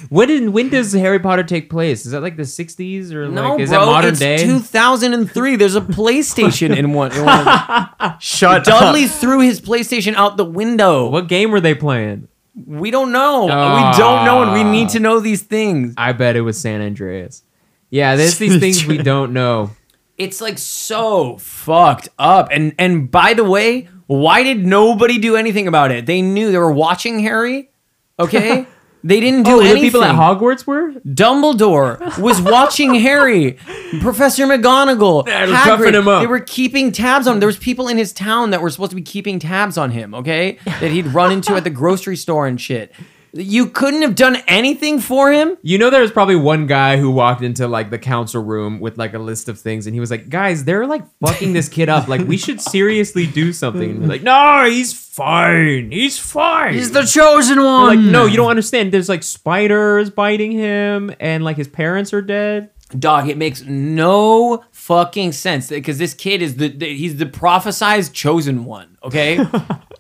When in, when does Harry Potter take place? Is that like the sixties or no, like is bro, that modern it's day? No, two thousand three. There's a PlayStation in one. In one of Shut Dudley up. Dudley threw his PlayStation out the window. What game were they playing? We don't know. Uh, we don't know, and we need to know these things. I bet it was San Andreas. Yeah, there's these things we don't know. It's like so fucked up. And and by the way, why did nobody do anything about it? They knew they were watching Harry. Okay. They didn't do oh, anything. The people at Hogwarts were? Dumbledore was watching Harry. Professor McGonagall. They were cuffing him up. They were keeping tabs on him. There was people in his town that were supposed to be keeping tabs on him, okay? That he'd run into at the grocery store and shit. You couldn't have done anything for him? You know, there was probably one guy who walked into like the council room with like a list of things and he was like, guys, they're like fucking this kid up. Like, we should seriously do something. Like, no, he's fine. He's fine. He's the chosen one. They're like, no, you don't understand. There's like spiders biting him and like his parents are dead. Dog, it makes no fucking sense because this kid is the, the he's the prophesized chosen one, okay?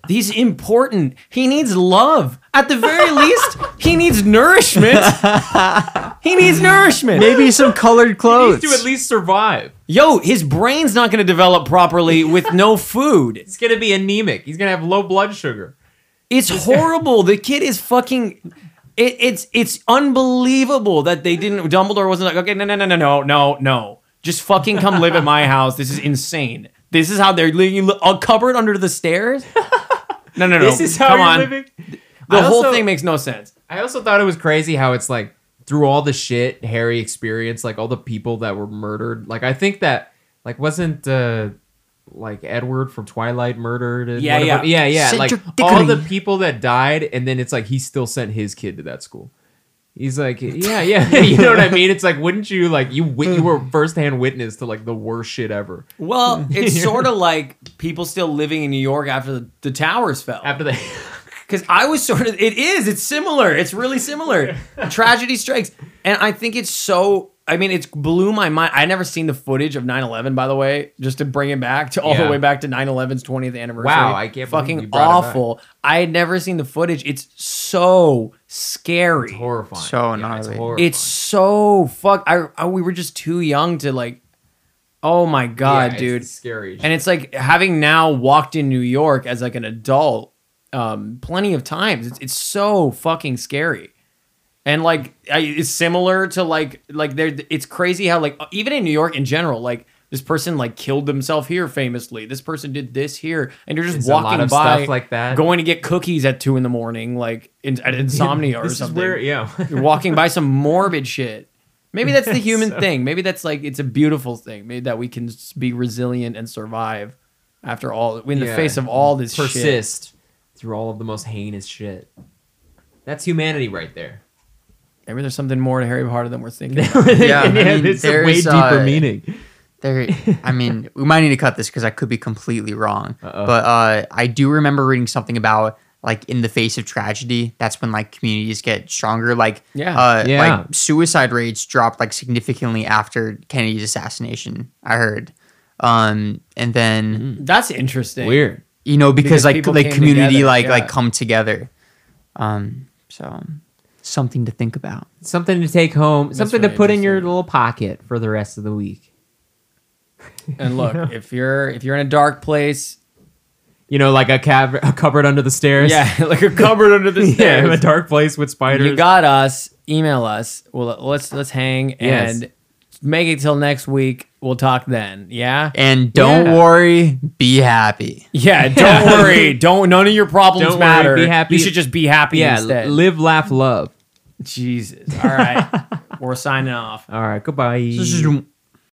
He's important. He needs love. At the very least, he needs nourishment. He needs nourishment. Maybe some colored clothes. He needs to at least survive. Yo, his brain's not going to develop properly with no food. He's going to be anemic. He's going to have low blood sugar. It's horrible. The kid is fucking... It, it's it's unbelievable that they didn't... Dumbledore wasn't like, okay, no, no, no, no, no, no, no. Just fucking come live at my house. This is insane. This is how they're living. A cupboard under the stairs? No, no, no. This is how Come you're on. living. The I whole also, thing makes no sense. I also thought it was crazy how it's like through all the shit Harry experienced, like all the people that were murdered. Like I think that like wasn't uh, like Edward from Twilight murdered? And yeah, yeah, yeah, yeah, yeah. Like all the people that died, and then it's like he still sent his kid to that school. He's like, yeah, yeah, you know what I mean? It's like, wouldn't you, like, you you were firsthand witness to, like, the worst shit ever. Well, it's sort of like people still living in New York after the, the towers fell. After the... Because I was sort of... It is. It's similar. It's really similar. Tragedy strikes. And I think it's so... I mean, it's blew my mind. I never seen the footage of nine eleven, by the way, just to bring it back to all yeah. the way back to nine eleven's twentieth anniversary. Wow, I can't Fucking believe you brought awful. It back. I had never seen the footage. It's so scary. It's horrifying. So yeah, gnarly. It's, horrifying. It's so fuck. I, I we were just too young to like. Oh my god, yeah, dude. It's scary. And it's like having now walked in New York as like an adult, um, plenty of times. It's it's so fucking scary. And like it's similar to like like there. It's crazy how like even in New York in general, like this person like killed themselves here famously. This person did this here, and you're just it's walking by stuff like that, going to get cookies at two in the morning, like in, at insomnia or something. Is where, yeah, you're walking by some morbid shit. Maybe that's the human so. thing. Maybe that's like it's a beautiful thing. Maybe that we can be resilient and survive after all in the yeah. face of all this persist shit. Persist through all of the most heinous shit. That's humanity right there. Maybe there's something more to Harry Potter than we're thinking about. Yeah, I mean, yeah, it's a way deeper uh, meaning. There, I mean, we might need to cut this because I could be completely wrong. Uh-oh. But uh, I do remember reading something about like in the face of tragedy, that's when like communities get stronger. Like, yeah, uh, yeah. like suicide rates dropped like significantly after Kennedy's assassination. I heard, um, and then mm, that's interesting. Weird, you know, because, because like like community together, like yeah. like come together. Um, so. Something to think about. Something to take home. That's something really to put in your little pocket for the rest of the week. And look, you know? if you're if you're in a dark place, you know, like a, cab a cupboard under the stairs. Yeah, like a cupboard under the stairs. Yeah, a dark place with spiders. You got us. Email us. Well, let's let's hang yes. and make it till next week. We'll talk then. Yeah. And don't yeah. worry. Be happy. Yeah. Don't worry. Don't. None of your problems don't matter. Worry, be happy. You should just be happy. Yeah. Instead. Live, laugh, love. Jesus. All right. We're signing off. All right. Goodbye.